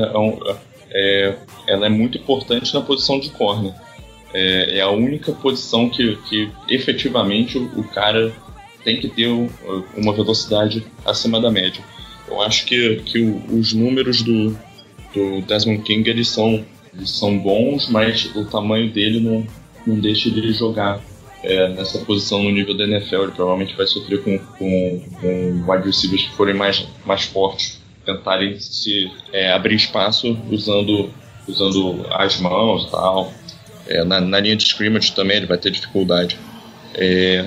é, ela é muito importante na posição de corner. É, é a única posição que, que efetivamente o, o cara tem que ter uma velocidade acima da média. Eu acho que, que o, os números do, do Desmond King eles são, eles são bons, mas o tamanho dele não, não deixa ele jogar é, nessa posição no nível da N F L. Ele provavelmente vai sofrer com, com, com wide receivers que forem mais, mais fortes, tentarem se, é, abrir espaço usando, usando as mãos e tal. É, na, na linha de scrimmage também ele vai ter dificuldade. É,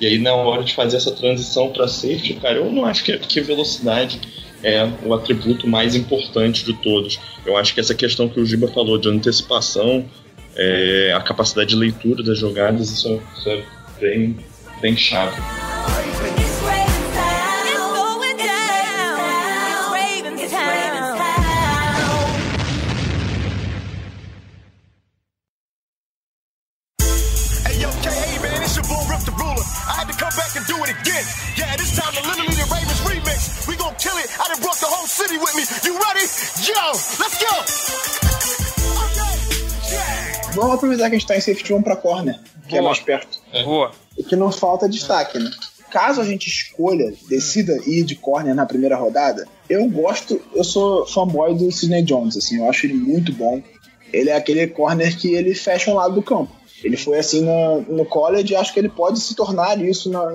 E aí, na hora de fazer essa transição para safety, cara, eu não acho que, que velocidade é o atributo mais importante de todos. Eu acho que essa questão que o Giba falou de antecipação, é, a capacidade de leitura das jogadas, isso, isso é bem, bem chave. Vamos aproveitar que a gente tá em safety um pra corner, que boa, é mais perto. É. Boa. E que não falta destaque, né? Caso a gente escolha, decida ir de corner na primeira rodada, eu gosto, eu sou fanboy do Sidney Jones, assim, eu acho ele muito bom. Ele é aquele corner que ele fecha um lado do campo. Ele foi assim no, no college e acho que ele pode se tornar isso na,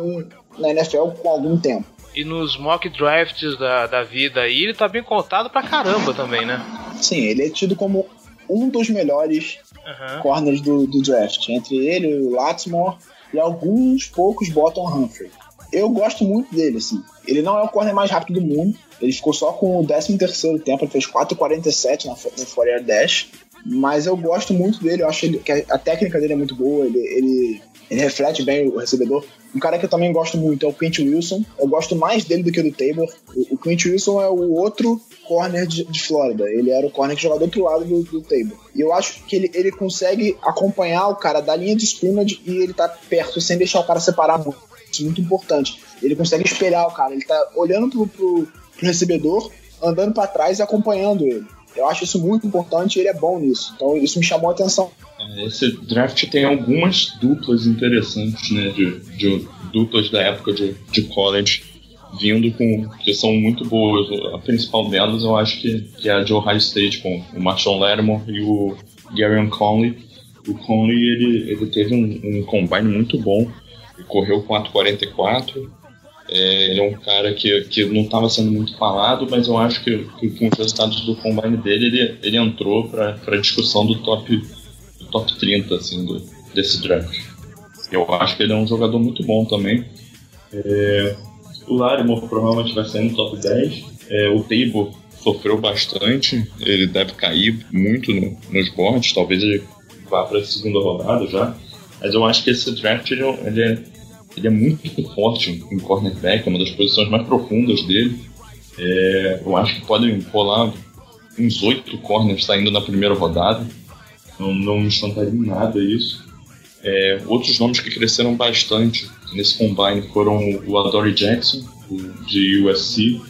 na N F L com algum tempo. E nos mock drafts da, da vida aí, ele tá bem contado pra caramba também, né? Sim, ele é tido como um dos melhores uhum. corners do, do draft. Entre ele, o Latimore e alguns poucos Bottom Humphrey. Eu gosto muito dele, assim. Ele não é o corner mais rápido do mundo. Ele ficou só com o décimo terceiro tempo, ele fez quatro e quarenta e sete na four-yard dash. Mas eu gosto muito dele, eu acho ele, que a técnica dele é muito boa, ele, ele, ele reflete bem o recebedor. Um cara que eu também gosto muito é o Quentin Wilson, eu gosto mais dele do que do Tabor. O, o Quentin Wilson é o outro corner de, de Flórida, ele era o corner que jogava do outro lado do, do Tabor. E eu acho que ele, ele consegue acompanhar o cara da linha de scrimmage e ele tá perto, sem deixar o cara separar muito, isso é muito importante. Ele consegue espelhar o cara, ele tá olhando pro, pro, pro recebedor, andando pra trás e acompanhando ele. Eu acho isso muito importante e ele é bom nisso. Então isso me chamou a atenção. Esse draft tem algumas duplas interessantes, né? De, de duplas da época de, de college vindo com... que são muito boas. A principal delas eu acho que, que é a de Ohio State, com o Marshawn Lattimore e o Garyon Conley. o Conley ele, ele teve um, um combine muito bom, ele correu quatro quarenta e quatro, é, ele é um cara que, que não estava sendo muito falado, mas eu acho que, que com os resultados do combine dele, ele, ele entrou para a discussão do top, do top trinta assim, do, desse draft. Eu acho que ele é um jogador muito bom também. É, o Larimore provavelmente vai sair no top dez. É, o Table sofreu bastante, ele deve cair muito no, nos boards, talvez ele vá para a segunda rodada já, mas eu acho que esse draft ele, ele, é, ele é muito forte em cornerback, é uma das posições mais profundas dele. É, eu acho que podem rolar uns oito corners saindo na primeira rodada, não, não me espantaria em nada isso. É, outros nomes que cresceram bastante nesse combine foram o Adoree Jackson, de U S C,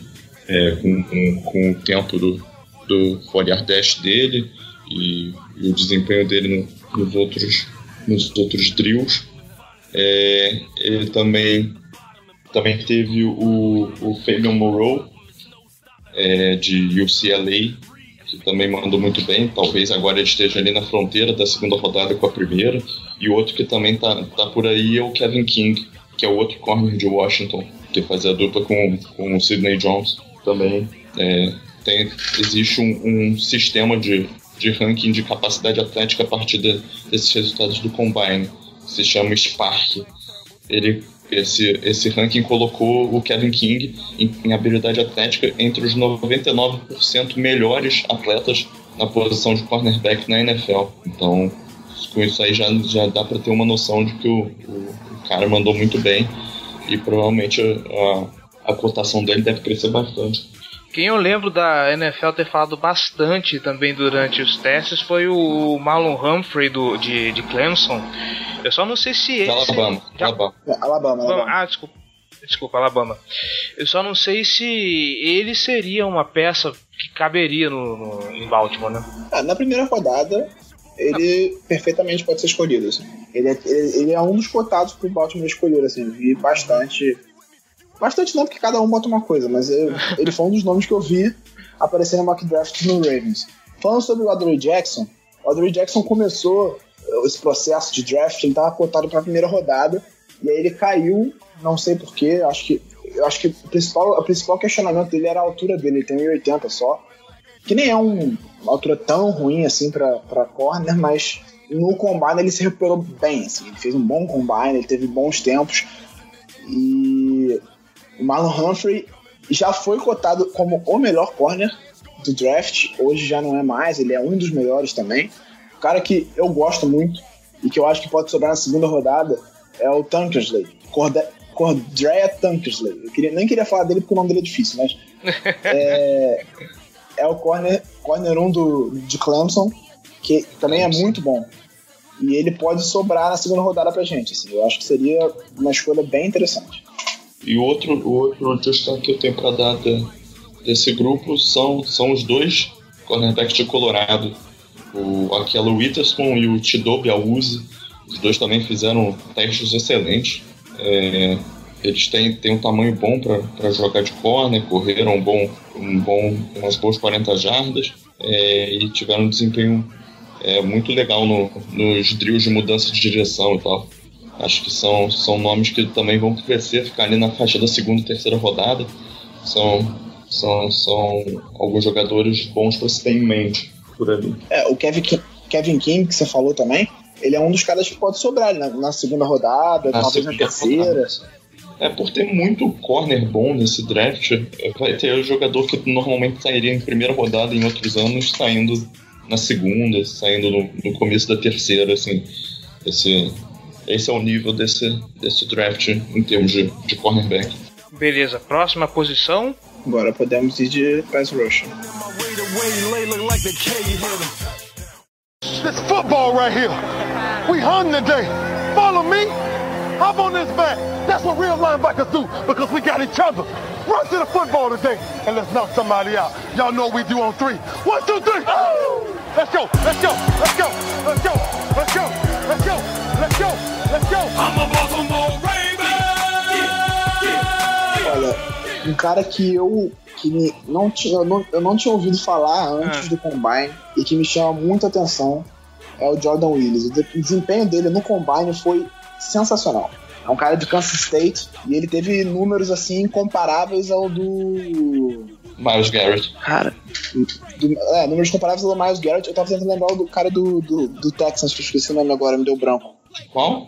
é, com, com, com o tempo do, do four-yard dash dele e, e o desempenho dele no, nos, outros, nos outros drills. É, ele também, também teve o, o Fabian Moreau, é, de U C L A, que também mandou muito bem, talvez agora ele esteja ali na fronteira da segunda rodada com a primeira. E outro que também tá, tá por aí é o Kevin King, que é o outro corner de Washington, que fazia a dupla com, com o Sidney Jones também. É, tem, existe um, um sistema de, de ranking de capacidade atlética a partir de, desses resultados do Combine, que se chama Spark. Ele, esse, esse ranking colocou o Kevin King em, em habilidade atlética entre os noventa e nove por cento melhores atletas na posição de cornerback na N F L. Então, com isso aí já, já dá para ter uma noção de que o, o, o cara mandou muito bem e provavelmente a, a, a cotação dele deve crescer bastante. Quem eu lembro da N F L ter falado bastante também durante os testes foi o Marlon Humphrey do, de, de Clemson. Eu só não sei se esse... Alabama. Já... Alabama. Alabama, Alabama. Ah, desculpa. Desculpa, Alabama. Eu só não sei se ele seria uma peça que caberia no, no, em Baltimore, né? Ah, na primeira rodada... ele perfeitamente pode ser escolhido, assim. ele, é, ele, ele é um dos cotados pro Baltimore escolher, assim, vi bastante bastante não, porque cada um bota uma coisa, mas eu, ele foi um dos nomes que eu vi aparecer no mock draft no Ravens. Falando sobre o Adoree Jackson, o Adoree Jackson começou esse processo de draft, ele estava cotado para a primeira rodada e aí ele caiu, não sei porquê, acho que, eu acho que o principal, o principal questionamento dele era a altura dele, ele tem um e oitenta só, que nem é um, uma altura tão ruim assim pra, pra corner, mas no combine ele se recuperou bem, assim, ele fez um bom combine, ele teve bons tempos, e o Marlon Humphrey já foi cotado como o melhor corner do draft, hoje já não é mais, ele é um dos melhores também. O cara que eu gosto muito e que eu acho que pode sobrar na segunda rodada é o Tankersley, Corda- Cordrea Tankersley, eu queria, nem queria falar dele porque o nome dele é difícil, mas é... é o corner, corner um do, de Clemson, que também é muito bom. E ele pode sobrar na segunda rodada pra gente. Assim, eu acho que seria uma escolha bem interessante. E outro, o outro destaque que eu tenho pra dar desse grupo são, são os dois cornerbacks de Colorado. O, aquela Witherspoon e o Chidobe Awuzie. Os dois também fizeram testes excelentes. É, eles têm, têm um tamanho bom para jogar de corner, correram um bom, um bom, umas boas quarenta jardas, é, e tiveram um desempenho é, muito legal no, nos drills de mudança de direção e tal. Acho que são, são nomes que também vão crescer, ficar ali na faixa da segunda e terceira rodada. São, são, são alguns jogadores bons para se ter em mente por ali. É, o Kevin, Kevin King, que você falou também, ele é um dos caras que pode sobrar na, na segunda rodada, na talvez na terceira... Rodada. É, por ter muito corner bom nesse draft, vai ter o jogador que normalmente sairia em primeira rodada em outros anos, saindo na segunda, saindo no, no começo da terceira, assim. Esse, esse é o nível desse, desse draft em termos de, de cornerback. Beleza, próxima posição. Agora podemos ir de pass rush. This football right here. We hung today. Follow me. Hop on this back. That's what real linebackers do, because we got each other. Run to the football today, and let's knock somebody out. Y'all know what we do on three. One, two, three. Oh! Let's go, let's go, let's go, let's go, let's go, let's go, let's go, let's go. I'm a Baltimore Ravens. Olha, um cara que eu que me, não, tinha, eu não eu não tinha ouvido falar antes ah. do Combine e que me chama muita atenção é o Jordan Willis. O desempenho dele no Combine foi sensacional. É um cara de Kansas State e ele teve números assim comparáveis ao do... Myles Garrett. Cara, do, é, números comparáveis ao do Myles Garrett. Eu tava tentando lembrar do cara do, do, do Texans, que eu esqueci o nome agora, me deu branco. Qual?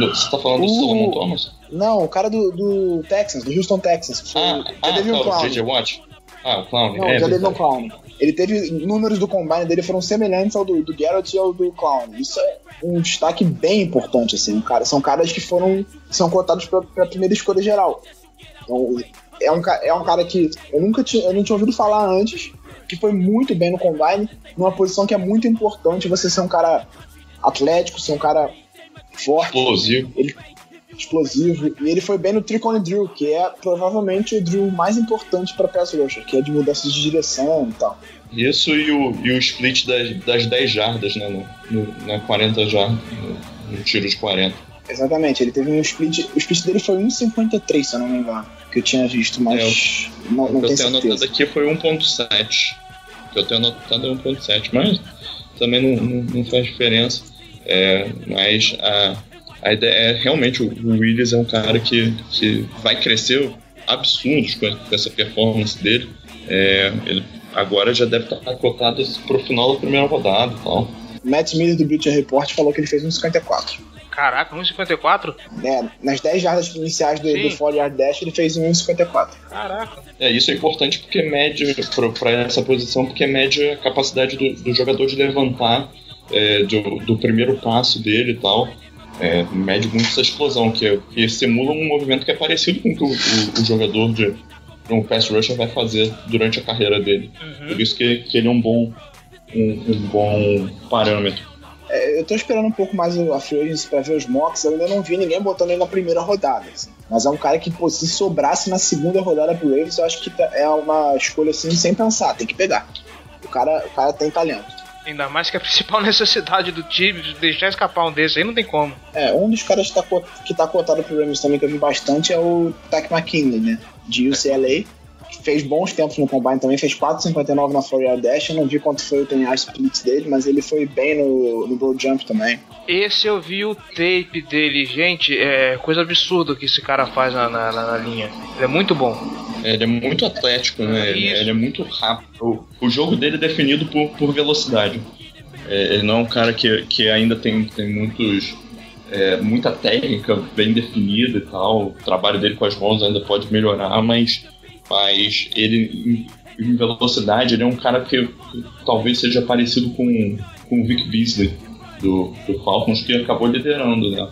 Você tá falando o... do Solomon Thomas? Não, o cara do, do Texans, do Houston Texans. Ah, o, ah teve um tá, o J J Watt. Ah, o Clown. Não, é, já teve um Clown. Ele teve números do Combine dele foram semelhantes ao do, do Garrett e ao do Clown. Isso é um destaque bem importante, assim. Cara, são caras que foram são cotados pra, pra primeira escolha geral. Então, é um, é um cara que eu nunca tinha, eu não tinha ouvido falar antes, que foi muito bem no Combine, numa posição que é muito importante você ser um cara atlético, ser um cara forte. Explosivo. Ele, explosivo. E ele foi bem no Trick on Drill, que é provavelmente o drill mais importante para pass rusher, que é de mudanças de direção e tal. Isso e o, e o split das, das dez jardas, né? No, no, na quarenta jardas, no, no tiro de quarenta. Exatamente, ele teve um split. O split dele foi um cinquenta e três, se eu não me engano, que eu tinha visto, mas é, não, não tenho certeza. O que eu tenho anotado aqui foi um ponto sete. O que eu tenho anotado é um ponto sete, mas também não, não, não faz diferença. É, mas a, a ideia é realmente o, o Willis é um cara que, que vai crescer absurdos com essa performance dele. É, ele agora já deve estar cotado pro final da primeira rodada e tal. Matt Miller do Bleacher Report falou que ele fez um cinquenta e quatro. Caraca, um cinquenta e quatro? É, nas dez jardas iniciais do, do four-yard dash ele fez um cinquenta e quatro. Caraca. É, isso é importante porque mede para essa posição, porque mede a capacidade do, do jogador de levantar. É, do, do primeiro passo dele e tal, é, mede muito essa explosão, que, que simula um movimento que é parecido com o que o, o, o jogador de um pass rusher vai fazer durante a carreira dele. Uhum. Por isso que, que ele é um bom, um, um bom parâmetro. É, eu tô esperando um pouco mais a Free Agents pra ver os mocks, eu ainda não vi ninguém botando ele na primeira rodada, assim. Mas é um cara que, pô, se sobrasse na segunda rodada pro Ravens, eu acho que é uma escolha assim, sem pensar, tem que pegar. O cara, o cara tem talento. Ainda mais que a principal necessidade do time, deixar escapar um desses aí não tem como. É, um dos caras que tá, que tá cotado pro Ravens também, que eu vi bastante, é o Tack McKinley, né? De U C L A, que fez bons tempos no Combine também, fez quatro cinquenta e nove na four-yard dash. Eu não vi quanto foi o ten-yard split dele, mas ele foi bem no, no broad jump também. Esse eu vi o tape dele, gente, é coisa absurda que esse cara faz na, na, na linha. Ele é muito bom. É, ele é muito atlético, né? Ele, ele é muito rápido. O jogo dele é definido por, por velocidade. É, ele não é um cara que, que ainda tem, tem muitos, é, muita técnica bem definida e tal. O trabalho dele com as mãos ainda pode melhorar, mas, mas ele em, em velocidade ele é um cara que, que talvez seja parecido com, com o Vic Beasley do, do Falcons, que acabou liderando, né,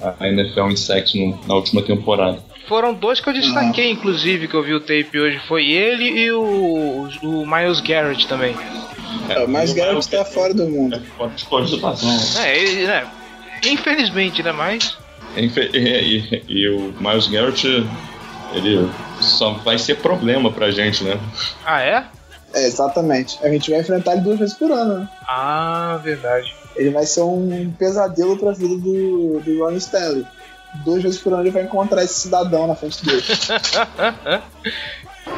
a, a N F L em sacks na última temporada. Foram dois que eu destaquei, inclusive, que eu vi o tape hoje. Foi ele e o, o Myles Garrett também. É, o Myles Garrett está fora do mundo. É, ele, né? Infelizmente, né? Mas... Infe- e, e, e o Myles Garrett, ele só vai ser problema pra gente, né? Ah, é? É, exatamente. A gente vai enfrentar ele duas vezes por ano, né? Ah, verdade. Ele vai ser um pesadelo pra vida do, do Ron Stanley. Duas vezes por ano ele vai encontrar esse cidadão na frente dele.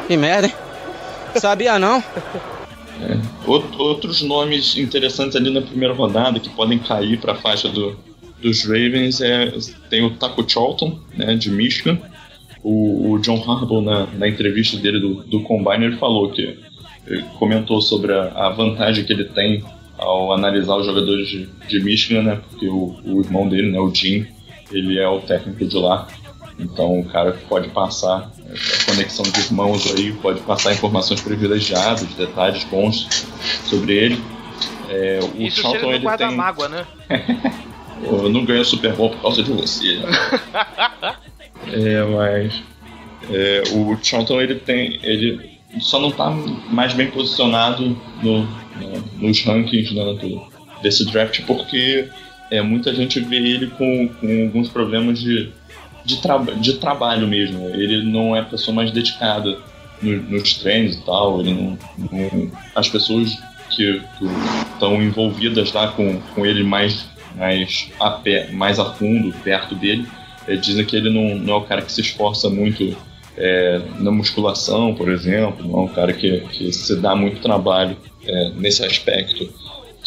Que merda, hein? Sabia não? É. Outros nomes interessantes ali na primeira rodada que podem cair para a faixa do, dos Ravens é, tem o Taco Charlton, né, de Michigan. O, o John Harbaugh, na, na entrevista dele do, do Combine, ele falou que ele comentou sobre a, a vantagem que ele tem ao analisar os jogadores de, de Michigan, né, porque o, o irmão dele, né, o Jim, ele é o técnico de lá, então o cara pode passar a conexão de irmãos aí, pode passar informações privilegiadas, detalhes bons sobre ele. É, o isso Charlton, se ele não guarda ele tem... mágoa, né? Eu não ganho Super Bowl por causa de você. é, mas... É, o Charlton, ele tem... ele só não tá mais bem posicionado no, no, nos rankings, né, do, desse draft, porque... É, muita gente vê ele com, com alguns problemas de, de, tra- de trabalho mesmo. Ele não é a pessoa mais dedicada no, nos treinos e tal. Ele não, não, as pessoas que estão envolvidas lá com, com ele mais, mais, a pé, mais a fundo, perto dele, é, dizem que ele não, não é o cara que se esforça muito é, na musculação, por exemplo. Não é um cara que, que se dá muito trabalho é, nesse aspecto.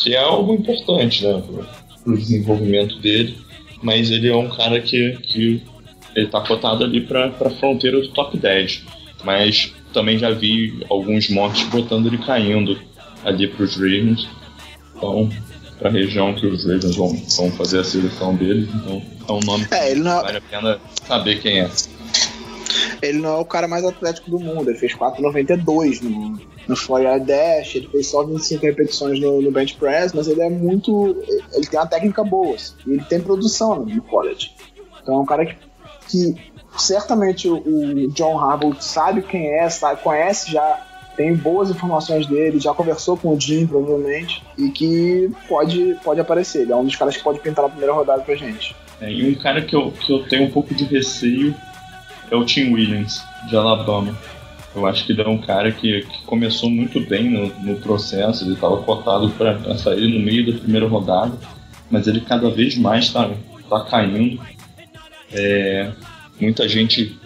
que é algo importante, né, pro, pro desenvolvimento dele, mas ele é um cara que, que ele tá cotado ali pra, pra fronteira do top dez, mas também já vi alguns mocks botando ele caindo ali pros Ravens, então, pra região que os Ravens vão, vão fazer a seleção dele, então é um nome é, que não... vale a pena saber quem é. Ele não é o cara mais atlético do mundo, ele fez quatro vírgula noventa e dois no, no Flying Dash, ele fez só vinte e cinco repetições no, no Bench Press, mas ele é muito... ele tem uma técnica boa, assim, e ele tem produção no college. Então é um cara que, que certamente o, o John Harbaugh sabe quem é, sabe, conhece já, tem boas informações dele, já conversou com o Jim, provavelmente, e que pode, pode aparecer, ele é um dos caras que pode pintar na primeira rodada pra gente. É, e um cara que eu, que eu tenho um pouco de receio é o Tim Williams, de Alabama. Eu acho que ele é um cara que, que começou muito bem no, no processo, ele estava cotado para sair no meio da primeira rodada, mas ele cada vez mais está tá caindo. É, muita gente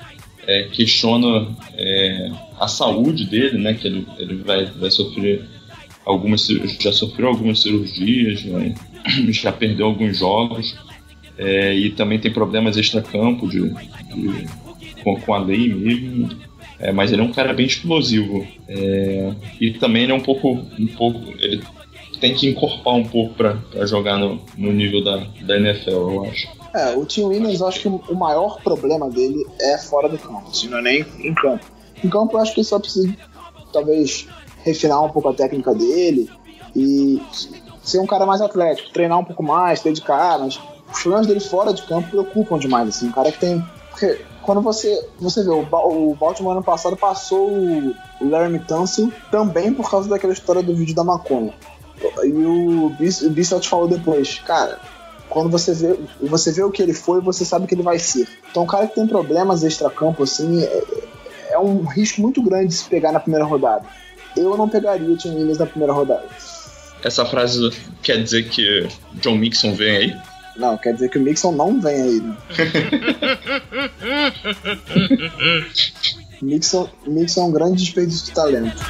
é, questiona é, a saúde dele, né, que ele, ele vai, vai sofrer algumas, já sofreu algumas cirurgias, né, já perdeu alguns jogos, é, e também tem problemas extra-campo de... de com a lei mesmo, é, mas ele é um cara bem explosivo, é, e também ele é um pouco, um pouco ele tem que encorpar um pouco para jogar no, no nível da, da N F L, eu acho. É, o Tim Williams, eu acho que o maior problema dele é fora do campo, assim, não é nem em campo. Em campo eu acho que ele só precisa, talvez, refinar um pouco a técnica dele e ser um cara mais atlético, treinar um pouco mais, dedicar, mas os problemas dele fora de campo preocupam demais, assim, um cara que tem... Porque quando você, você vê, o Baltimore ano passado passou o Laremy Tunsil também por causa daquela história do vídeo da maconha. E o Bissett falou depois, cara, quando você vê, você vê o que ele foi, você sabe o que ele vai ser. Então o cara que tem problemas extra-campo, assim, é, é um risco muito grande de se pegar na primeira rodada. Eu não pegaria o Tim Williams na primeira rodada. Essa frase quer dizer que John Mixon vem aí? Não, quer dizer que o Mixon não vem aí, né? Mixon, Mixon é um grande desperdício de talento.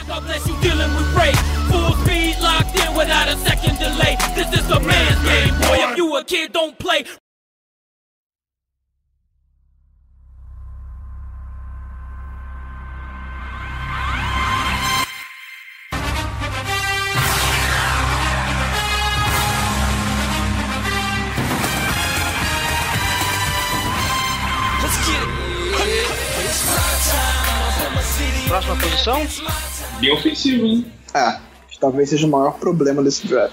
Próxima posição? Linha ofensiva, hein? Ah, talvez seja o maior problema desse draft.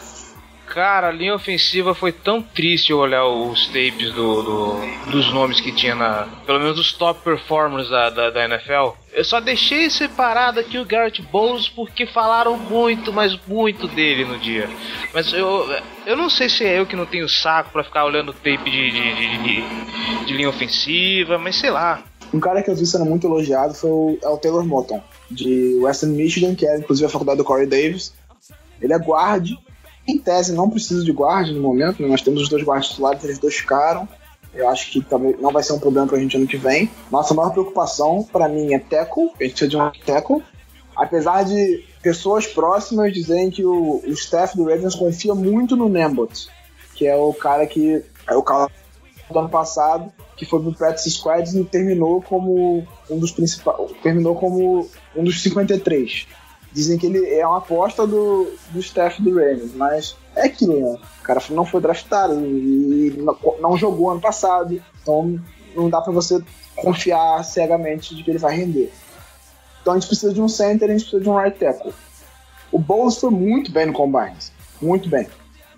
Cara, a linha ofensiva foi tão triste olhar os tapes do, do, dos nomes que tinha na... Pelo menos os top performers da, da, da N F L. Eu só deixei separado aqui o Garrett Bowles porque falaram muito, mas muito dele no dia. Mas eu, eu não sei se é eu que não tenho saco pra ficar olhando o tape de, de, de, de, de linha ofensiva, mas sei lá. Um cara que eu vi sendo muito elogiado foi o, é o Taylor Moton, de Western Michigan, que é inclusive a faculdade do Corey Davis. Ele é guarde, em tese não precisa de guarde no momento, né? Nós temos os dois guardes titulares, eles dois ficaram. Eu acho que também não vai ser um problema pra gente ano que vem. Nossa maior preocupação, pra mim, é tackle, a gente precisa de um tackle. Apesar de pessoas próximas dizerem que o, o staff do Ravens confia muito no Nembot, que é o cara que é o cara do ano passado, que foi pro practice squad e terminou como um dos principais, terminou como um dos cinquenta e três. Dizem que ele é uma aposta do, do staff do Ravens, mas é aquilo, né? O cara não foi draftado e não, não jogou ano passado, então não dá pra você confiar cegamente de que ele vai render. Então a gente precisa de um center, a gente precisa de um right tackle. O Bowles foi muito bem no Combine, muito bem.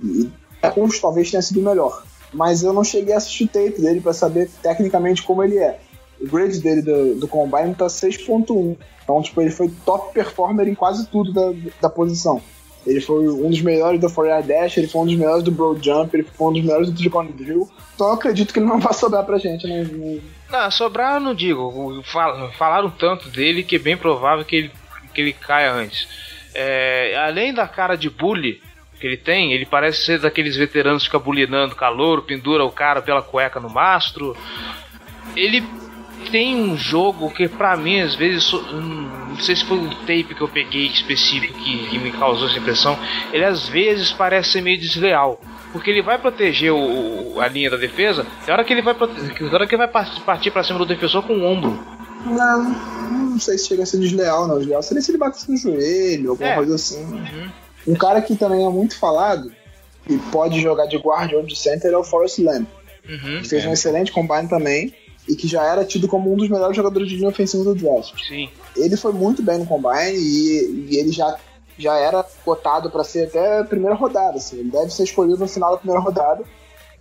E alguns talvez tenha sido melhor. Mas eu não cheguei a assistir o tape dele para saber tecnicamente como ele é. O grade dele do, do Combine tá seis ponto um. Então, tipo, ele foi top performer em quase tudo da, da posição. Ele foi um dos melhores do four-yard dash, ele foi um dos melhores do broad jump, ele foi um dos melhores do three-cone drill. Então eu acredito que ele não vai sobrar pra gente, né? Não, sobrar eu não digo. Falaram tanto dele que é bem provável que ele, que ele caia antes. É, além da cara de bully que ele tem, ele parece ser daqueles veteranos que fica bulinando calouro, pendura o cara pela cueca no mastro. Ele tem um jogo que pra mim às vezes, não sei se foi um tape que eu peguei específico que, que me causou essa impressão, ele às vezes parece ser meio desleal, porque ele vai proteger o, a linha da defesa, e a hora que ele vai proteger, a hora que ele vai partir pra cima do defensor com o ombro. Não, não sei se chega a ser desleal, não. Desleal seria se ele batesse no joelho, alguma é. coisa assim. Uhum. Um cara que também é muito falado e pode jogar de guarda ou de center é o Forrest Lamp, uhum, que fez é. um excelente combine também e que já era tido como um dos melhores jogadores de linha ofensiva do draft. Sim. Ele foi muito bem no combine e, e ele já, já era cotado para ser até a primeira rodada, assim. Ele deve ser escolhido no final da primeira rodada.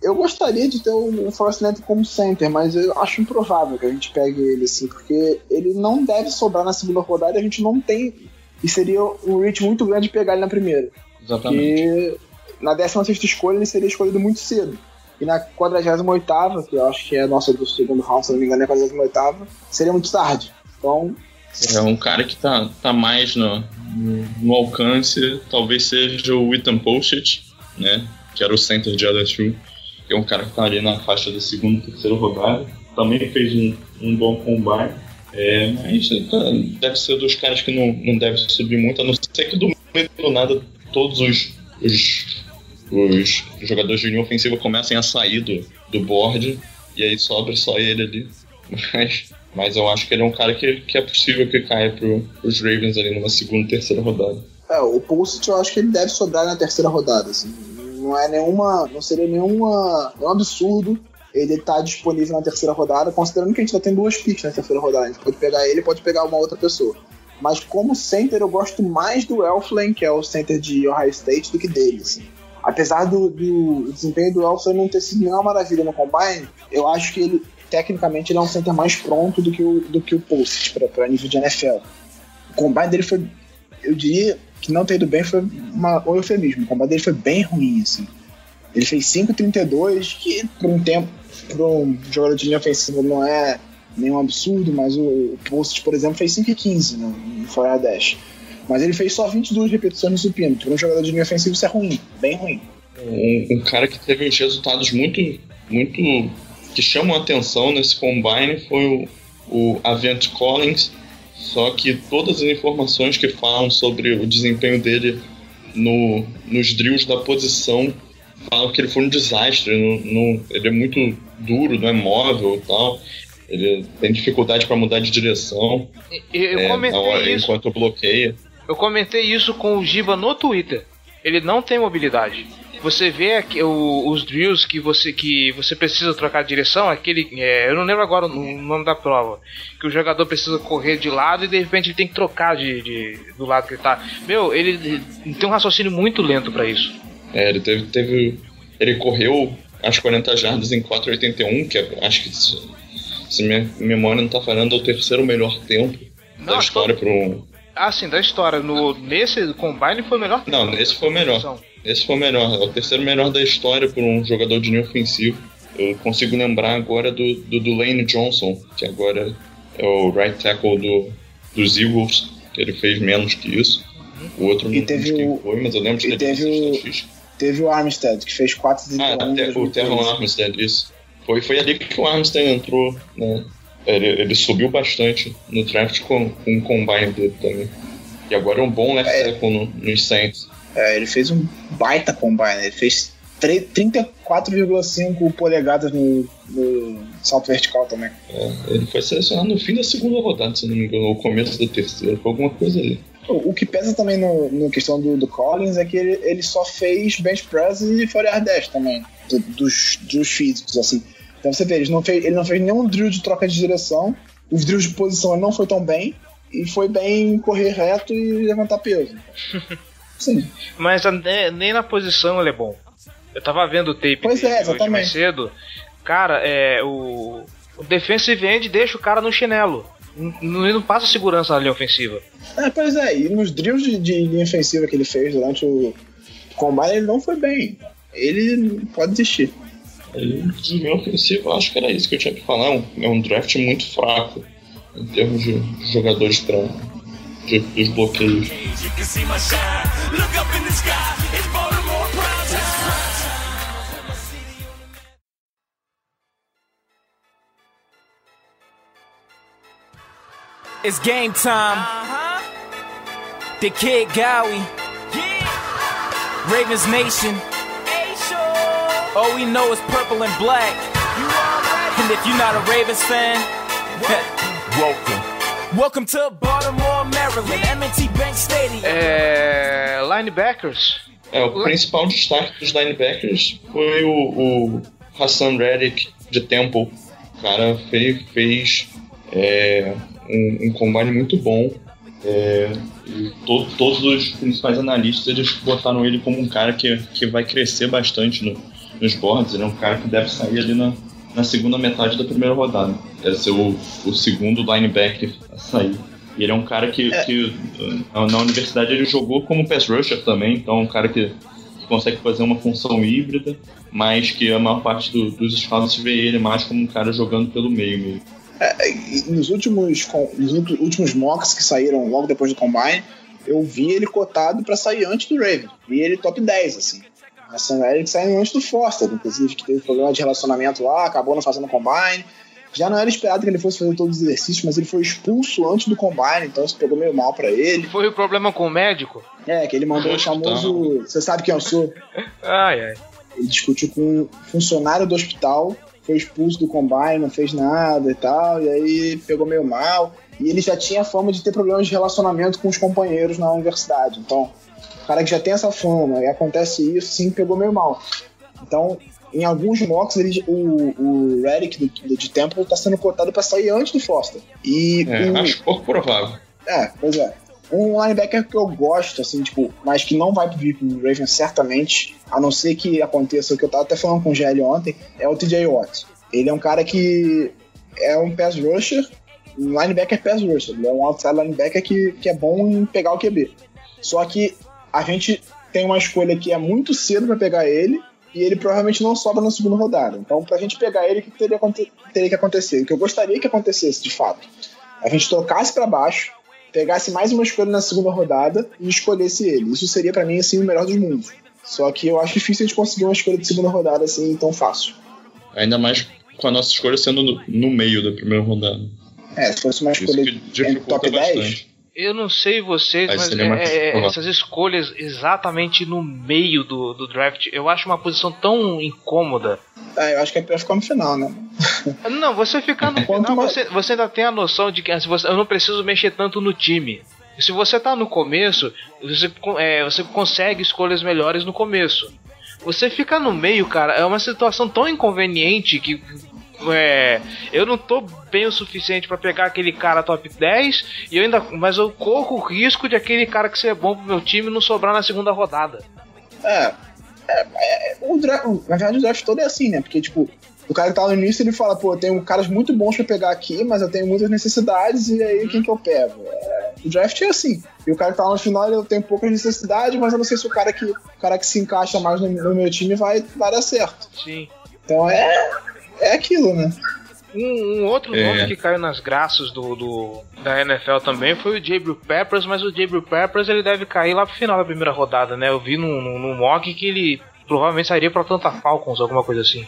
Eu gostaria de ter o Forrest Lamp como center, mas eu acho improvável que a gente pegue ele, assim, porque ele não deve sobrar na segunda rodada, a gente não tem, e seria um reach muito grande pegar ele na primeira. Exatamente. E na décima sexta escolha ele seria escolhido muito cedo, e na quadragésima oitava, que eu acho que é a nossa do segundo round, se não me engano, é a quadragésima oitava, seria muito tarde. Então... é um cara que tá, tá mais no, no alcance, talvez seja o Ethan Pochett, né, que era o center de L S U, que é um cara que está ali na faixa da segunda e terceira rodada, também fez um, um bom combine, é, mas tá, deve ser dos caras que não, não deve subir muito, a não ser que do meio do nada todos os, os, os jogadores de linha ofensiva comecem a sair do, do board, e aí sobra só ele ali, mas, mas eu acho que ele é um cara que, que é possível que caia para os Ravens ali numa segunda e terceira rodada. É, o Pulsit eu acho que ele deve sobrar na terceira rodada, assim. Não é nenhuma, não seria nenhuma, nenhum absurdo ele estar tá disponível na terceira rodada, considerando que a gente já tem duas picks na terceira rodada. A gente pode pegar ele, pode pegar uma outra pessoa. Mas como center, eu gosto mais do Elflein, que é o center de Ohio State, do que dele, assim. Apesar do, do desempenho do Elflein não ter sido nenhuma maravilha no combine, eu acho que ele, tecnicamente, ele é um center mais pronto do que o, do que o Post para nível de N F L. O combine dele foi, eu diria... que não ter ido bem foi uma, um eufemismo. O combate dele foi bem ruim, assim. Ele fez cinco e trinta e dois, que por um tempo, para um jogador de linha ofensiva não é nenhum absurdo, mas o, o Post, por exemplo, fez cinco e quinze no, no Fire Dash. Mas ele fez só vinte e duas repetições no supino. Para um jogador de linha ofensiva isso é ruim, bem ruim. Um, um cara que teve uns resultados muito, muito que chamam a atenção nesse combine foi o, o Avent Collins. Só que todas as informações que falam sobre o desempenho dele no, nos drills da posição falam que ele foi um desastre. No, no, ele é muito duro, não é móvel e tal. Ele tem dificuldade para mudar de direção. Eu, eu comentei é, hora, isso, enquanto bloqueia. Eu comentei isso com o Giba no Twitter. Ele não tem mobilidade. Você vê aqui, o, os drills que você, que você precisa trocar de direção, aquele, é, eu não lembro agora o nome da prova, que o jogador precisa correr de lado e de repente ele tem que trocar de, de, do lado que ele tá. Meu, ele, ele tem um raciocínio muito lento para isso. É, ele teve, teve ele correu as quarenta jardas em quatro e oitenta e um, que é, acho que se, se minha memória não tá falando, é o terceiro melhor tempo não, da história tô... para um... Ah, sim, da história. No, nesse Combine foi o melhor? Não, nesse foi o melhor. Esse foi o melhor. É o terceiro melhor da história por um jogador de linha ofensivo. Eu consigo lembrar agora do, do, do Lane Johnson, que agora é o right tackle do, dos Eagles, que ele fez menos que isso. O outro não sei quem foi, mas eu lembro de ter visto essa estatística. Teve o Armstead, que fez quatro e um. Ah, ter, o Terron Armstead, isso. Foi, foi ali que o Armstead entrou, né? Ele, ele subiu bastante no draft com, com o combine dele também. E agora é um bom left tackle no, nos Saints. É, ele fez um baita combine. Ele fez trinta e quatro vírgula cinco polegadas no, no salto vertical também. É, ele foi selecionado no fim da segunda rodada, se não me engano, ou começo da terceira. Foi alguma coisa ali. O, o que pesa também na no, no questão do, do Collins é que ele, ele só fez bench press e forearm dash também, do, dos, dos físicos, assim. Então você vê, ele não, fez, ele não fez nenhum drill de troca de direção, os drills de posição ele não foi tão bem, e foi bem correr reto e levantar peso. Sim. Mas nem na posição ele é bom. Eu tava vendo o tape pois dele é, hoje mais cedo. Cara, é, o, o defensive end deixa o cara no chinelo. Não, não passa segurança na linha ofensiva. É, pois é, e nos drills de, de linha ofensiva que ele fez durante o combate ele não foi bem. Ele pode desistir. Ele, de linha ofensiva, acho que era isso que eu tinha que falar. É um, é um draft muito fraco em termos de jogadores para de, dos bloqueios. It's game time. Uh-huh. The Kid Gowie. Yeah. Ravens Nation. Hey, all we know is purple and black. You right. And if you're not a Ravens fan, welcome. Welcome to Baltimore, Maryland. M and T Bank Stadium. É, linebackers. É, o principal destaque dos linebackers foi o, o Hassan Reddick de Temple. O cara fez... fez é, Um, um combine muito bom, é, to, todos os principais analistas eles botaram ele como um cara que, que vai crescer bastante no, nos boards. Ele é um cara que deve sair ali na, na segunda metade da primeira rodada, deve ser o, o segundo linebacker a sair. E ele é um cara que, é. que na universidade ele jogou como pass rusher também, então é um cara que, que consegue fazer uma função híbrida, mas que a maior parte do, dos scouts vê ele mais como um cara jogando pelo meio mesmo. Nos últimos, nos últimos mocks que saíram logo depois do Combine, eu vi ele cotado pra sair antes do Raven. Vi ele top dez, assim. A Sam Eric saiu antes do Foster, inclusive, que teve problema de relacionamento lá, acabou não fazendo Combine. Já não era esperado que ele fosse fazer todos os exercícios, mas ele foi expulso antes do Combine, então isso pegou meio mal pra ele. Foi o problema com o médico? É, que ele mandou o famoso... Você sabe quem eu sou? Ai, ai. Ele discutiu com um funcionário do hospital... Foi expulso do Combine, não fez nada e tal, e aí pegou meio mal. E ele já tinha fama de ter problemas de relacionamento com os companheiros na universidade. Então, o cara que já tem essa fama e acontece isso, sim, pegou meio mal. Então, em alguns mocks, ele, o, o Reddick de, de Temple tá sendo cotado pra sair antes do Foster. E é, um, acho pouco provável. É, pois é. Um linebacker que eu gosto, assim, tipo, mas que não vai vir pro Ravens certamente, a não ser que aconteça o que eu tava até falando com o G L ontem, é o T J Watt. Ele é um cara que é um pass rusher, um linebacker pass rusher, ele é um outside linebacker que, que é bom em pegar o Q B. Só que a gente tem uma escolha que é muito cedo pra pegar ele, e ele provavelmente não sobra na segunda rodada. Então, pra gente pegar ele, o que teria, teria que acontecer? O que eu gostaria que acontecesse, de fato, a gente trocasse pra baixo, pegasse mais uma escolha na segunda rodada e escolhesse ele. Isso seria, pra mim, assim, o melhor dos mundos. Só que eu acho difícil a gente conseguir uma escolha de segunda rodada, assim, tão fácil. Ainda mais com a nossa escolha sendo no, no meio da primeira rodada. É, se fosse uma escolha de top bastante. dez... Eu não sei vocês, Aí mas é, é, essas escolhas exatamente no meio do, do draft, eu acho uma posição tão incômoda. Ah, eu acho que é pra ficar no final, né? Não, você ficar no final, você, você ainda tem a noção de que se você, eu não preciso mexer tanto no time. Se você tá no começo, você, é, você consegue escolhas melhores no começo. Você ficar no meio, cara, é uma situação tão inconveniente que... É, eu não tô bem o suficiente pra pegar aquele cara top dez e eu ainda, mas eu corro o risco de aquele cara que seria bom pro meu time não sobrar na segunda rodada. É, é, é o draft, na verdade o draft todo é assim, né? Porque tipo, o cara que tá no início ele fala, pô, eu tenho caras muito bons pra pegar aqui, mas eu tenho muitas necessidades e aí quem que eu pego? É, o draft é assim. E o cara que tá no final ele tem poucas necessidades, mas eu não sei se o cara que, o cara que se encaixa mais no, no meu time vai, vai dar certo. Sim. Então é... É aquilo, né? Um, um outro é. nome que caiu nas graças do, do, da N F L também foi o Jabril Peppers, mas o Jabril Peppers ele deve cair lá pro final da primeira rodada, né? Eu vi num, num, num mock que ele provavelmente sairia pra Atlanta Falcons, alguma coisa assim.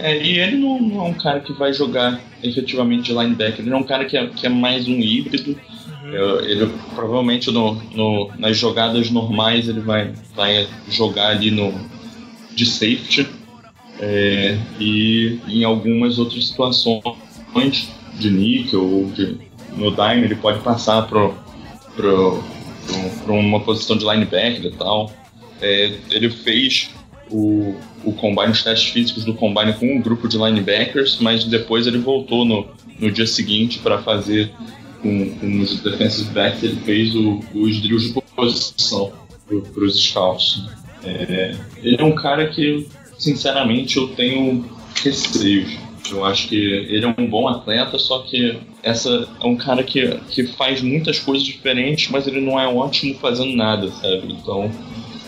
É, e ele não, não é um cara que vai jogar efetivamente de linebacker, ele é um cara que é, que é mais um híbrido. Uhum. Ele, ele provavelmente no, no, nas jogadas normais ele vai, vai jogar ali no, de safety. É, e em algumas outras situações de níquel ou de, no dime ele pode passar para uma posição de linebacker e tal. É, ele fez o, o combine, os testes físicos do combine com um grupo de linebackers, mas depois ele voltou no, no dia seguinte para fazer com, com os defensive backs. Ele fez o, os drills de posição para os scouts. É, ele é um cara que sinceramente eu tenho receios. Eu acho que ele é um bom atleta, só que essa é um cara que, que faz muitas coisas diferentes, mas ele não é ótimo fazendo nada, sabe? Então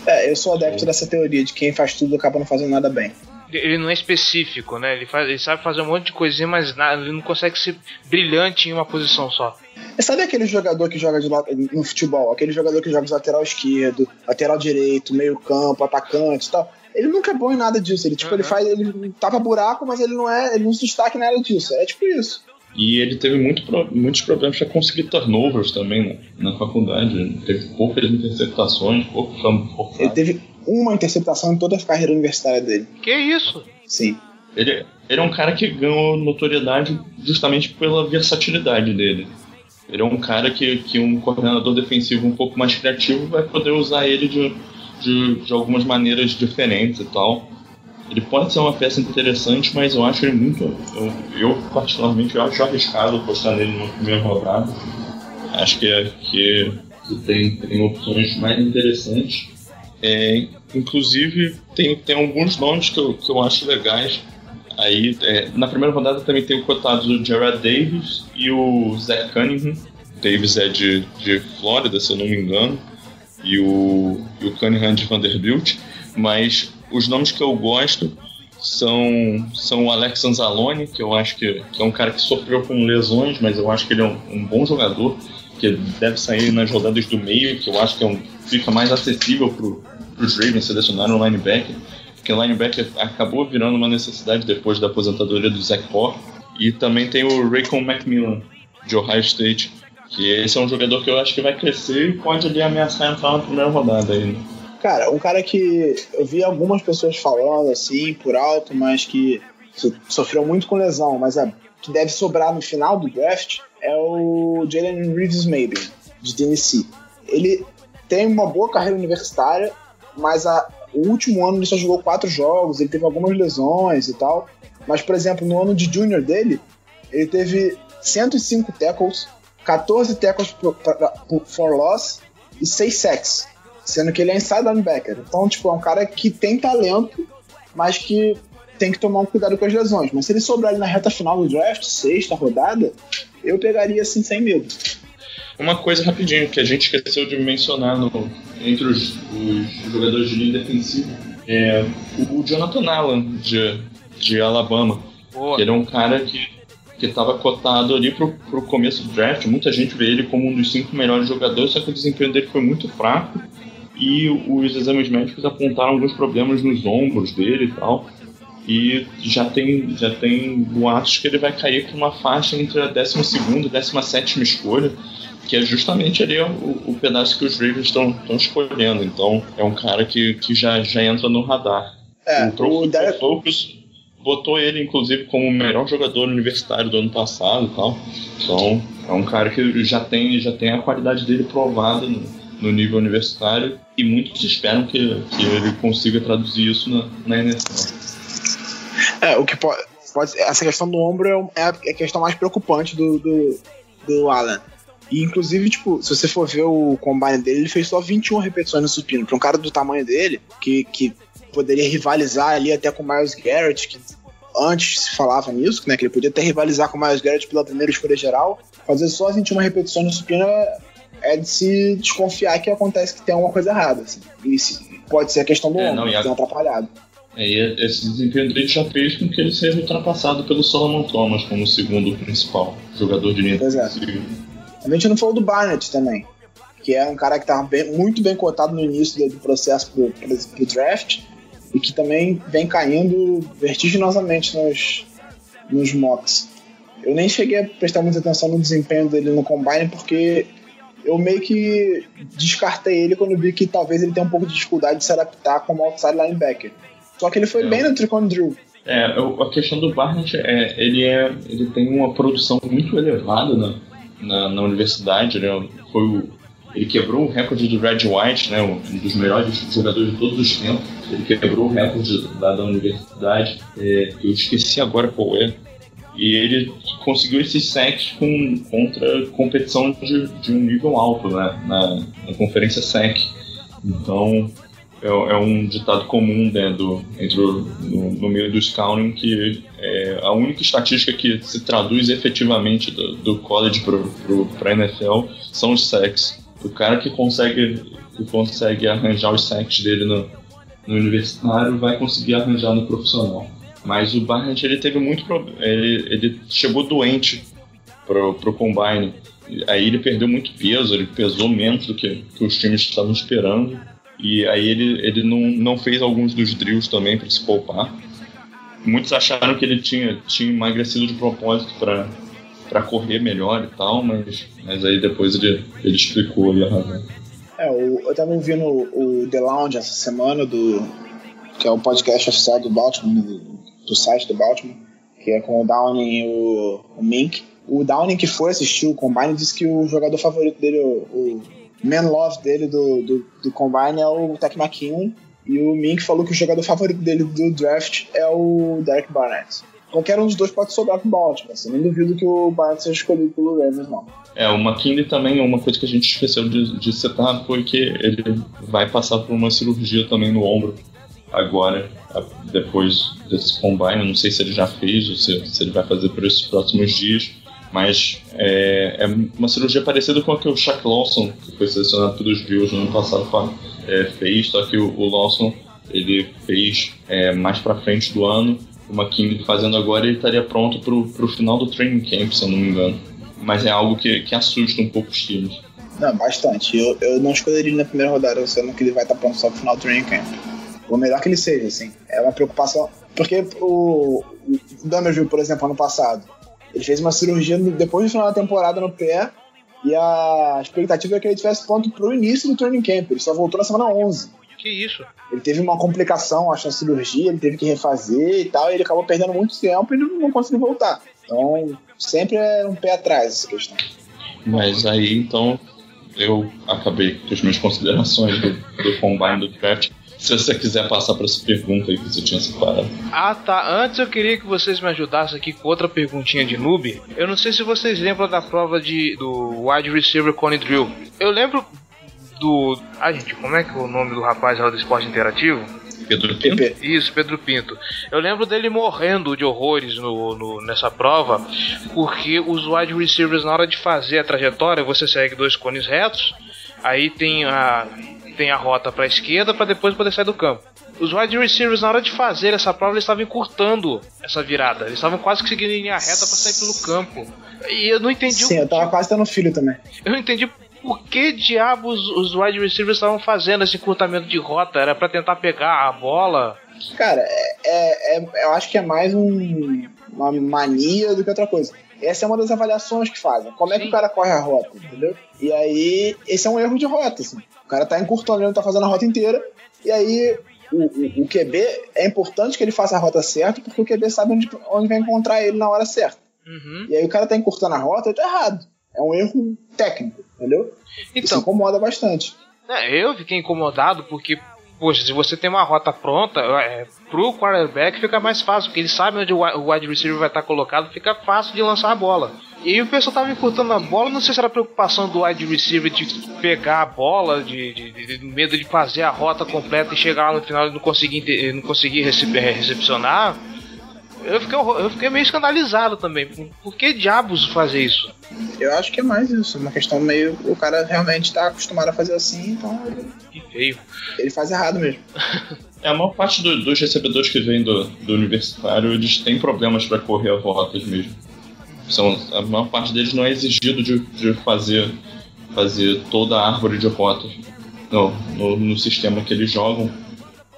é, eu sou adepto eu... dessa teoria de quem faz tudo acaba não fazendo nada bem. Ele não é específico, né? Ele, faz, ele sabe fazer um monte de coisinha, mas nada, ele não consegue ser brilhante em uma posição só. Sabe aquele jogador que joga de la... no futebol? Aquele jogador que joga de lateral esquerdo, lateral direito, meio campo, atacante e tal? Ele nunca é bom em nada disso. Ele, tipo, uhum. ele faz. Ele tapa buraco, mas ele não é. Ele não se destaca em nada disso. É tipo isso. E ele teve muito, muitos problemas para conseguir turnovers também, na, na faculdade. Ele teve poucas interceptações, pouco fumble. Ele teve uma interceptação em toda a carreira universitária dele. Que isso? Sim. Ele, ele é um cara que ganhou notoriedade justamente pela versatilidade dele. Ele é um cara que, que um coordenador defensivo um pouco mais criativo vai poder usar ele de, de, de algumas maneiras diferentes e tal. Ele pode ser uma peça interessante, mas eu acho ele muito... Eu, eu particularmente, eu acho arriscado postar nele no primeiro rodado. Acho que, é, que tem, tem opções mais interessantes. É, inclusive, tem, tem alguns nomes que eu, que eu acho legais. Aí, é, na primeira rodada também tem o cotado do Jarrad Davis e o Zach Cunningham. Davis é de, de Flórida, se eu não me engano. E o, e o Cunningham de Vanderbilt. Mas... os nomes que eu gosto são, são o Alex Anzalone, que eu acho que, que é um cara que sofreu com lesões, mas eu acho que ele é um, um bom jogador, que deve sair nas rodadas do meio, que eu acho que é um, fica mais acessível para os Ravens selecionarem o linebacker, porque o linebacker acabou virando uma necessidade depois da aposentadoria do Zach Orr. E também tem o Raycon McMillan, de Ohio State, que esse é um jogador que eu acho que vai crescer e pode ali ameaçar entrar na primeira rodada ainda. Cara, um cara que eu vi algumas pessoas falando assim, por alto, mas que sofreu muito com lesão, mas é, que deve sobrar no final do draft, é o Jalen Reeves-Maybin, de Tennessee. Ele tem uma boa carreira universitária, mas a, o último ano ele só jogou quatro jogos, ele teve algumas lesões e tal, mas, por exemplo, no ano de junior dele, ele teve cento e cinco tackles, quatorze tackles por, por, for loss e seis sacks. Sendo que ele é inside linebacker. Então, tipo, é um cara que tem talento, mas que tem que tomar um cuidado com as lesões. Mas se ele sobrar ali na reta final do draft, sexta rodada, eu pegaria, assim, sem medo. Uma coisa rapidinho, que a gente esqueceu de mencionar no, entre os, os jogadores de linha defensiva, é o Jonathan Allen, de, de Alabama. Oh. Ele é um cara que estava cotado ali pro, pro começo do draft. Muita gente vê ele como um dos cinco melhores jogadores, só que o desempenho dele foi muito fraco. E os exames médicos apontaram alguns problemas nos ombros dele e tal. E já tem, já tem boatos que ele vai cair com uma faixa entre a décima segunda e décima sétima escolha, que é justamente ali o, o pedaço que os Ravens estão escolhendo. Então é um cara que, que já, já entra no radar. É, Entrou, o Derek Focus botou ele, inclusive, como o melhor jogador universitário do ano passado e tal. Então é um cara que já tem, já tem a qualidade dele provada no, no nível universitário, e muitos esperam que, que ele consiga traduzir isso na, na N F L. É, o que pode, pode, essa questão do ombro é a questão mais preocupante do, do, do Alan. E, inclusive, tipo, se você for ver o combine dele, ele fez só vinte e uma repetições no supino. Para um cara do tamanho dele, que, que poderia rivalizar ali até com o Myles Garrett, que antes se falava nisso, né, que ele podia até rivalizar com o Myles Garrett pela primeira escolha geral, fazer só vinte e uma repetições no supino é... é de se desconfiar que acontece que tem alguma coisa errada, assim. E pode ser a questão do é, homem, que a... atrapalhado. É, esse desempenho dele já fez com que ele seja ultrapassado pelo Solomon Thomas como o segundo principal jogador de linha. Pois é. A gente não falou do Barnett também, que é um cara que estava muito bem cotado no início do processo pro, pro, pro draft, e que também vem caindo vertiginosamente nos, nos mocks. Eu nem cheguei a prestar muita atenção no desempenho dele no Combine, porque eu meio que descartei ele quando vi que talvez ele tenha um pouco de dificuldade de se adaptar como outside linebacker. Só que ele foi é. bem no Trick and Drew. É, a questão do Barnett, é, ele, é, ele tem uma produção muito elevada na, na, na universidade. Ele, foi o, ele quebrou o recorde do Red White, né, um dos melhores jogadores de todos os tempos. Ele quebrou o recorde da, da universidade. É, eu esqueci agora qual é. E ele conseguiu esses sacks com, contra competição de, de um nível alto, né, na, na conferência S E C. Então é, é um ditado comum, né, do, entre o, no, no meio do scouting, que é a única estatística que se traduz efetivamente do, do college para a N F L são os sacks. O cara que consegue, que consegue arranjar os sacks dele no, no universitário vai conseguir arranjar no profissional. Mas o Barnett, ele teve muito problema. Ele, ele chegou doente pro, pro Combine. Aí ele perdeu muito peso, ele pesou menos do que, que os times estavam esperando. E aí ele, ele não, não fez alguns dos drills também para se poupar. Muitos acharam que ele tinha, tinha emagrecido de propósito para para correr melhor e tal, mas, mas aí depois ele, ele explicou ali a razão. É, eu, eu tava ouvindo o, o The Lounge essa semana, do, que é o podcast oficial do Baltimore, do, do site do Baltimore, que é com o Downing e o, o Mink. O Downing, que foi assistir o Combine, disse que o jogador favorito dele, o, o man love dele do, do, do Combine é o Tech McKinnon, e o Mink falou que o jogador favorito dele do draft é o Derek Barnett. Qualquer um dos dois pode sobrar pro Baltimore, assim, nem duvido que o Barnett seja escolhido pelo Ravens, não. É, o McKinley também, uma coisa que a gente esqueceu de, de citar foi que ele vai passar por uma cirurgia também no ombro agora, depois desse Combine. Não sei se ele já fez ou se, se ele vai fazer por esses próximos dias, mas é, é uma cirurgia parecida com a que o Shaq Lawson, que foi selecionado pelos Bills no ano passado, é, fez, só que o, o Lawson ele fez é, mais pra frente do ano. O McKinley fazendo agora, ele estaria pronto pro, pro final do training camp, se eu não me engano. Mas é algo que, que assusta um pouco os times. Não, bastante. Eu, eu não escolheria ele na primeira rodada, sendo que ele vai estar pronto só pro final do training camp. O melhor que ele seja, assim. É uma preocupação. Porque o, o Dummerville, por exemplo, ano passado, ele fez uma cirurgia depois do final da temporada no pé, e a expectativa é que ele tivesse pronto pro início do training camp. Ele só voltou na semana onze. Que isso? Ele teve uma complicação, acho, na cirurgia, ele teve que refazer e tal, e ele acabou perdendo muito tempo e não, não conseguiu voltar. Então, sempre é um pé atrás essa questão. Mas aí, então, eu acabei com as minhas considerações do, do Combine, do draft. Se você quiser passar para essa pergunta aí que você tinha separado. Ah, tá. Antes eu queria que vocês me ajudassem aqui com outra perguntinha de noob. Eu não sei se vocês lembram da prova de, do wide receiver Cone Drill. Eu lembro... do... Ah, gente, como é que é o nome do rapaz lá do Esporte Interativo? Pedro Pinto? Isso, Pedro Pinto. Eu lembro dele morrendo de horrores no, no, nessa prova, porque os wide receivers, na hora de fazer a trajetória, você segue dois cones retos, aí tem a, tem a rota para a esquerda para depois poder sair do campo. Os wide receivers, na hora de fazer essa prova, eles estavam encurtando essa virada. Eles estavam quase que seguindo em linha reta para sair pelo campo. E eu não entendi... Sim, o... eu tava quase tendo filho também. Eu não entendi... Por que diabos os wide receivers estavam fazendo esse encurtamento de rota? Era pra tentar pegar a bola? Cara, é, é, eu acho que é mais um, uma mania do que outra coisa. Essa é uma das avaliações que fazem. Como Sim. é que o cara corre a rota, entendeu? E aí, esse é um erro de rota, assim. O cara tá encurtando, ele não tá fazendo a rota inteira. E aí, o, o, o Q B, é importante que ele faça a rota certa, porque o Q B sabe onde, onde vai encontrar ele na hora certa. Uhum. E aí, o cara tá encurtando a rota, ele tá errado. É um erro técnico, entendeu? Então, isso incomoda bastante. É, eu fiquei incomodado porque, poxa, se você tem uma rota pronta, é, pro quarterback fica mais fácil, porque ele sabe onde o wide receiver vai estar colocado, fica fácil de lançar a bola. E o pessoal tava encurtando a bola, não sei se era preocupação do wide receiver de pegar a bola, de, de, de, de medo de fazer a rota completa e chegar lá no final e não conseguir, não conseguir recep, recepcionar. Eu fiquei, eu fiquei meio escandalizado também. Por que diabos fazer isso? Eu acho que é mais isso. Uma questão meio... O cara realmente tá acostumado a fazer assim, então... Ele, que feio. Ele faz errado mesmo. É, a maior parte do, dos recebedores que vêm do, do universitário, eles têm problemas para correr as rotas mesmo. São, a maior parte deles não é exigido de, de fazer, fazer toda a árvore de rotas no, no, no sistema que eles jogam.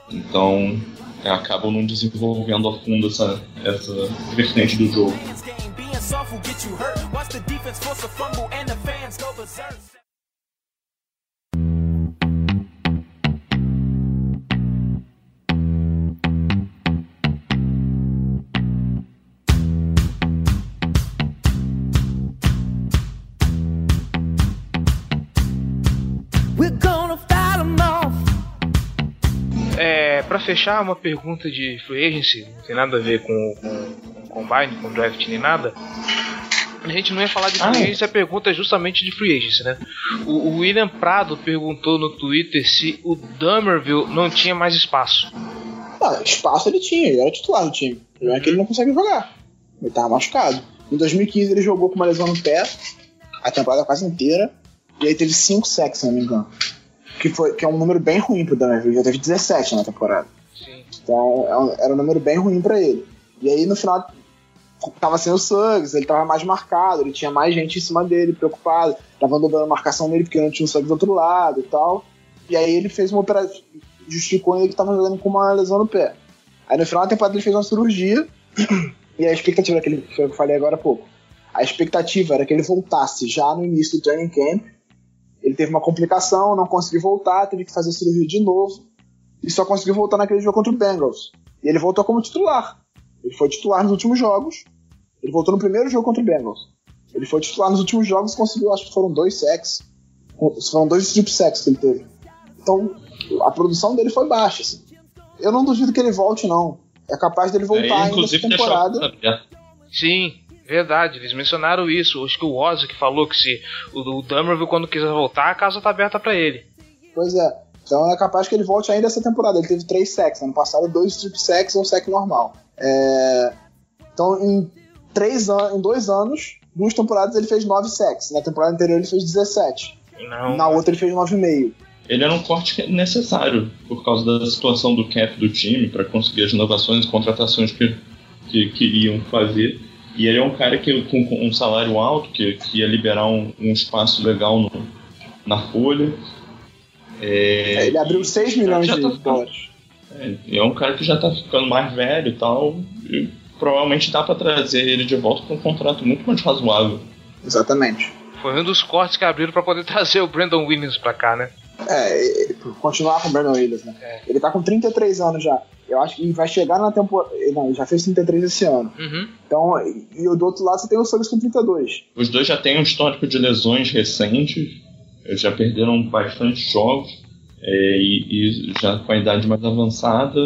Então... acabam não desenvolvendo a fundo essa, essa vertente do jogo. É, pra fechar, uma pergunta de Free Agency, não tem nada a ver com, com, com Combine, com Draft nem nada. A gente não ia falar de Free ah, Agency, é. A pergunta é justamente de Free Agency, né? O, o William Prado perguntou no Twitter se o Dummerville não tinha mais espaço. Ah, espaço ele tinha, ele era titular do time. O problema é que ele não consegue jogar, ele tava machucado. Em dois mil e quinze ele jogou com uma lesão no pé, a temporada quase inteira, e aí teve cinco sacks, se não me engano. Que, foi, que é um número bem ruim pro Dummerville, já teve dezessete na temporada. Sim. Então é um, era um número bem ruim pra ele. E aí no final tava sendo o Suggs, ele tava mais marcado, ele tinha mais gente em cima dele, preocupado, tava dobrando a marcação nele porque não tinha o Suggs do outro lado e tal. E aí ele fez uma operação, justificou ainda que tava jogando com uma lesão no pé. Aí no final da temporada ele fez uma cirurgia, e a expectativa é que ele, foi o que eu falei agora há pouco. A expectativa era que ele voltasse já no início do training camp. Ele teve uma complicação, não conseguiu voltar, teve que fazer cirurgia de novo e só conseguiu voltar naquele jogo contra o Bengals. E ele voltou como titular. Ele foi titular nos últimos jogos. Ele voltou no primeiro jogo contra o Bengals. Ele foi titular nos últimos jogos e conseguiu, acho que foram dois sacks. Foram dois strip sacks que ele teve. Então, a produção dele foi baixa, assim. Eu não duvido que ele volte, não. É capaz dele voltar é, ainda essa temporada. Deixou... Sim, verdade. Eles mencionaram isso. Acho que o Ozzy que falou que se o Dummerville, quando quiser voltar, a casa tá aberta pra ele. Pois é. Então é capaz que ele volte ainda essa temporada. Ele teve três sacks. Ano passado, dois strip sacks e um sack normal. É... Então, em, três an... em dois anos, duas temporadas, ele fez nove sacks. Na temporada anterior, ele fez dezessete. Não. Na outra, ele fez nove e meio. Ele era um corte necessário por causa da situação do cap do time para conseguir as inovações e contratações que, que queriam fazer. E ele é um cara que com, com um salário alto, que, que ia liberar um, um espaço legal no, na folha. É, ele abriu seis milhões de dólares. É, é um cara que já tá ficando mais velho e tal. E provavelmente dá para trazer ele de volta com um contrato muito mais razoável. Exatamente. Foi um dos cortes que abriram para poder trazer o Brandon Williams para cá, né? É, continuar com o Brandon Williams, né? É. Ele tá com trinta e três anos já. Eu acho que vai chegar na temporada. Não, ele já fez trinta e três esse ano. Uhum. Então, e do outro lado você tem o Suggs com trinta e dois. Os dois já têm um histórico de lesões recentes, já perderam bastante jogos, é, e, e já com a idade mais avançada,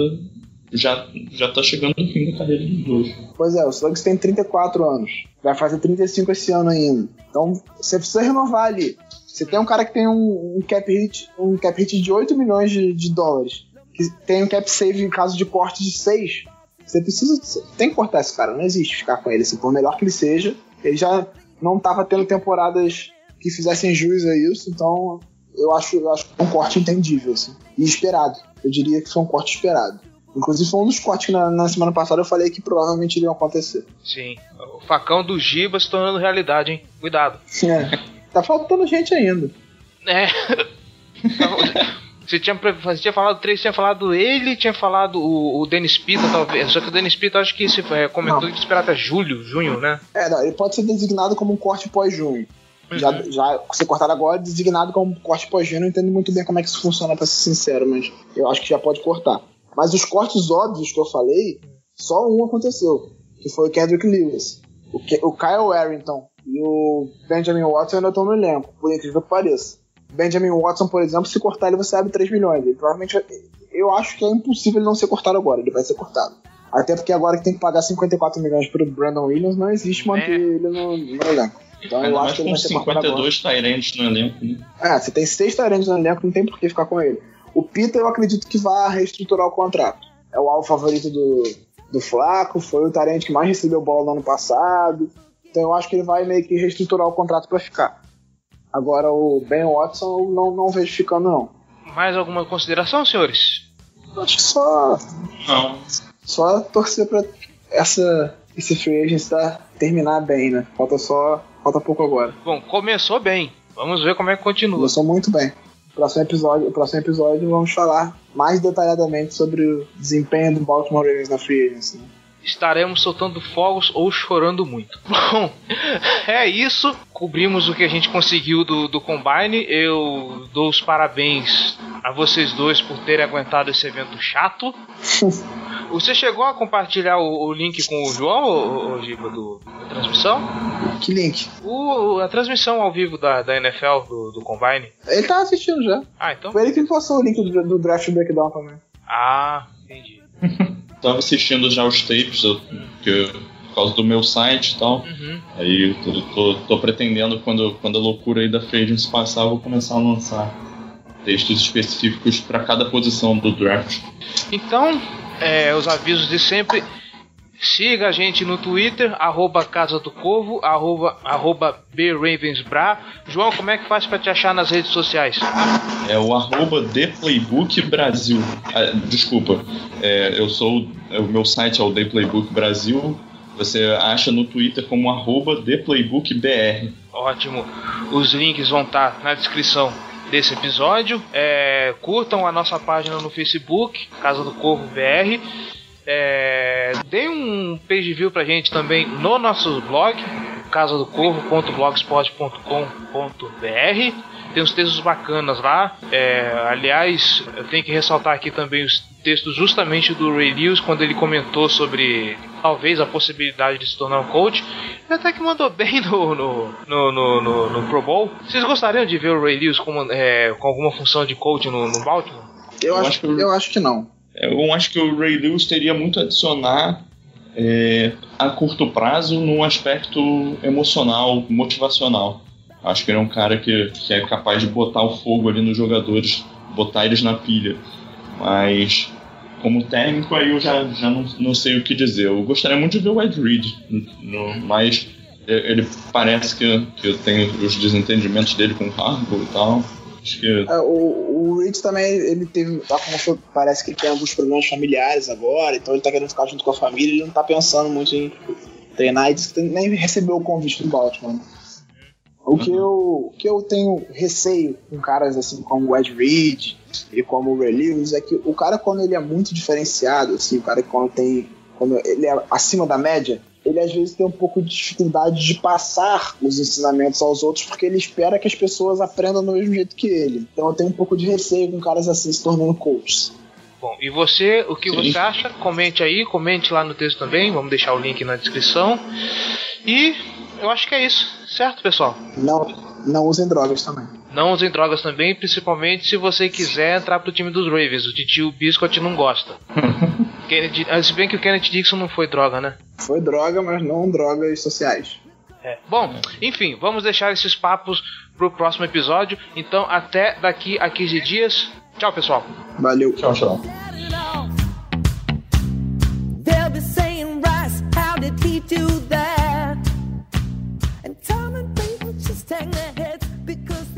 já, já tá chegando no fim da carreira dos dois. Pois é, o Suggs tem trinta e quatro anos, vai fazer trinta e cinco esse ano ainda. Então, você precisa renovar ali. Você tem um cara que tem um, um, cap, hit, um cap hit de oito milhões de, de dólares, que tem um cap save em caso de corte de seis. Você precisa. Tem que cortar esse cara, não existe ficar com ele. Assim, por melhor que ele seja, ele já não estava tendo temporadas que fizessem jus a isso, então eu acho, eu acho que foi um corte entendível, assim, e esperado. Eu diria que foi um corte esperado. Inclusive foi um dos cortes que na, na semana passada eu falei que provavelmente iriam acontecer. Sim, o facão do Giba se tornando realidade, hein? Cuidado. Sim, é. Tá faltando gente ainda. É. Você tinha, você tinha falado três, tinha falado ele, tinha falado o, o Dennis Pita, talvez. Só que o Dennis Pita, acho que se é, comentou que esperar até julho, junho, né? É, não, ele pode ser designado como um corte pós-junho. Uhum. Já, já ser cortado agora, designado como um corte pós-junho, não entendo muito bem como é que isso funciona, pra ser sincero, mas eu acho que já pode cortar. Mas os cortes óbvios que eu falei, só um aconteceu, que foi o Kendrick Lewis. O, Ke- o Kyle Warrington e o Benjamin Watson ainda estão no elenco, por incrível que pareça. Benjamin Watson, por exemplo, se cortar ele você abre três milhões. Ele provavelmente vai... Eu acho que é impossível ele não ser cortado agora, ele vai ser cortado. Até porque agora que tem que pagar cinquenta e quatro milhões pro Brandon Williams, não existe manter é. ele no, no elenco. Então eu acho que ele vai ser cinquenta e dois Tyrants no elenco, né? É, você tem seis Tyrants no elenco, não tem por que ficar com ele. O Peter eu acredito que vai reestruturar o contrato. É o alvo favorito do, do Flaco, foi o Tyrant que mais recebeu bola no ano passado. Então eu acho que ele vai meio que reestruturar o contrato pra ficar. Agora o Ben Watson eu não, não vejo ficando, não. Mais alguma consideração, senhores? Acho que só... Não. Só torcer pra essa, esse free agent terminar bem, né? Falta só... Falta pouco agora. Bom, começou bem. Vamos ver como é que continua. Começou muito bem. Próximo episódio, próximo episódio vamos falar mais detalhadamente sobre o desempenho do Baltimore Ravens na free agency, né? Estaremos soltando fogos ou chorando muito. Bom, é isso. Cobrimos o que a gente conseguiu do, do Combine. Eu dou os parabéns a vocês dois por terem aguentado esse evento chato. Você chegou a compartilhar o, o link com o João, o Giba, da transmissão? Que link? O, a transmissão ao vivo da, da N F L, do, do Combine. Ele tá assistindo já. Ah, então. Foi ele que me passou o link do, do Draft Breakdown também. Ah, entendi. Tava assistindo já os tapes eu, que eu, por causa do meu site e tal. Uhum. Aí eu tô, tô, tô pretendendo, quando, quando a loucura aí da free agency passar, eu vou começar a lançar textos específicos para cada posição do draft. Então, é, os avisos de sempre. Siga a gente no Twitter, arroba Casa do Corvo, arroba, arroba B Ravensbra. João, como é que faz pra te achar nas redes sociais? É o arroba ThePlaybook Brasil. Ah, desculpa, é, eu sou, o meu site é o ThePlaybook Brasil. Você acha no Twitter como arroba ThePlaybook B R. Ótimo, os links vão estar na descrição desse episódio. É, curtam a nossa página no Facebook, Casa do Corvo B R. É, dê um page view pra gente também no nosso blog Casa do Corvo ponto blogspot ponto com ponto br. Tem uns textos bacanas lá. É, aliás, eu tenho que ressaltar aqui também os textos justamente do Ray Lewis, quando ele comentou sobre talvez a possibilidade de se tornar um coach. Ele até que mandou bem no, no, no, no, no, no Pro Bowl. Vocês gostariam de ver o Ray Lewis com, é, com alguma função de coach no, no Baltimore? Eu, eu, acho, acho que, eu acho que não. Eu acho que o Ray Lewis teria muito a adicionar é, a curto prazo num aspecto emocional, motivacional. Acho que ele é um cara que, que é capaz de botar o fogo ali nos jogadores, botar eles na pilha. Mas, como técnico, aí eu já, já não, não sei o que dizer. Eu gostaria muito de ver o Ed Reed, no, mas ele parece que, que eu tenho os desentendimentos dele com o Harbaugh e tal. Acho que... é, o, o Reed também, ele teve, tá, como foi, parece que ele tem alguns problemas familiares agora, então ele tá querendo ficar junto com a família, ele não tá pensando muito em treinar, e disse que nem recebeu o convite do Baltimore. O que, uhum. eu, que eu tenho receio com caras assim como o Ed Reed e como o Ray Lewis é que o cara, quando ele é muito diferenciado, assim, o cara quando tem, quando ele é acima da média, ele às vezes tem um pouco de dificuldade de passar os ensinamentos aos outros, porque ele espera que as pessoas aprendam do mesmo jeito que ele. Então eu tenho um pouco de receio com caras assim se tornando coaches. Bom, e você, o que Sim. você acha? Comente aí, comente lá no texto também, vamos deixar o link na descrição. E eu acho que é isso, certo, pessoal? Não, não usem drogas também. Não usem drogas também, principalmente se você quiser entrar pro time dos Ravens. O Titio Biscotti não gosta. Kennedy, se bem que o Kennedy Dixon não foi droga, né? Foi droga, mas não drogas sociais. É. Bom, enfim, vamos deixar esses papos pro próximo episódio. Então, até daqui a quinze dias. Tchau, pessoal. Valeu. Tchau, tchau. Time and people just hang their heads because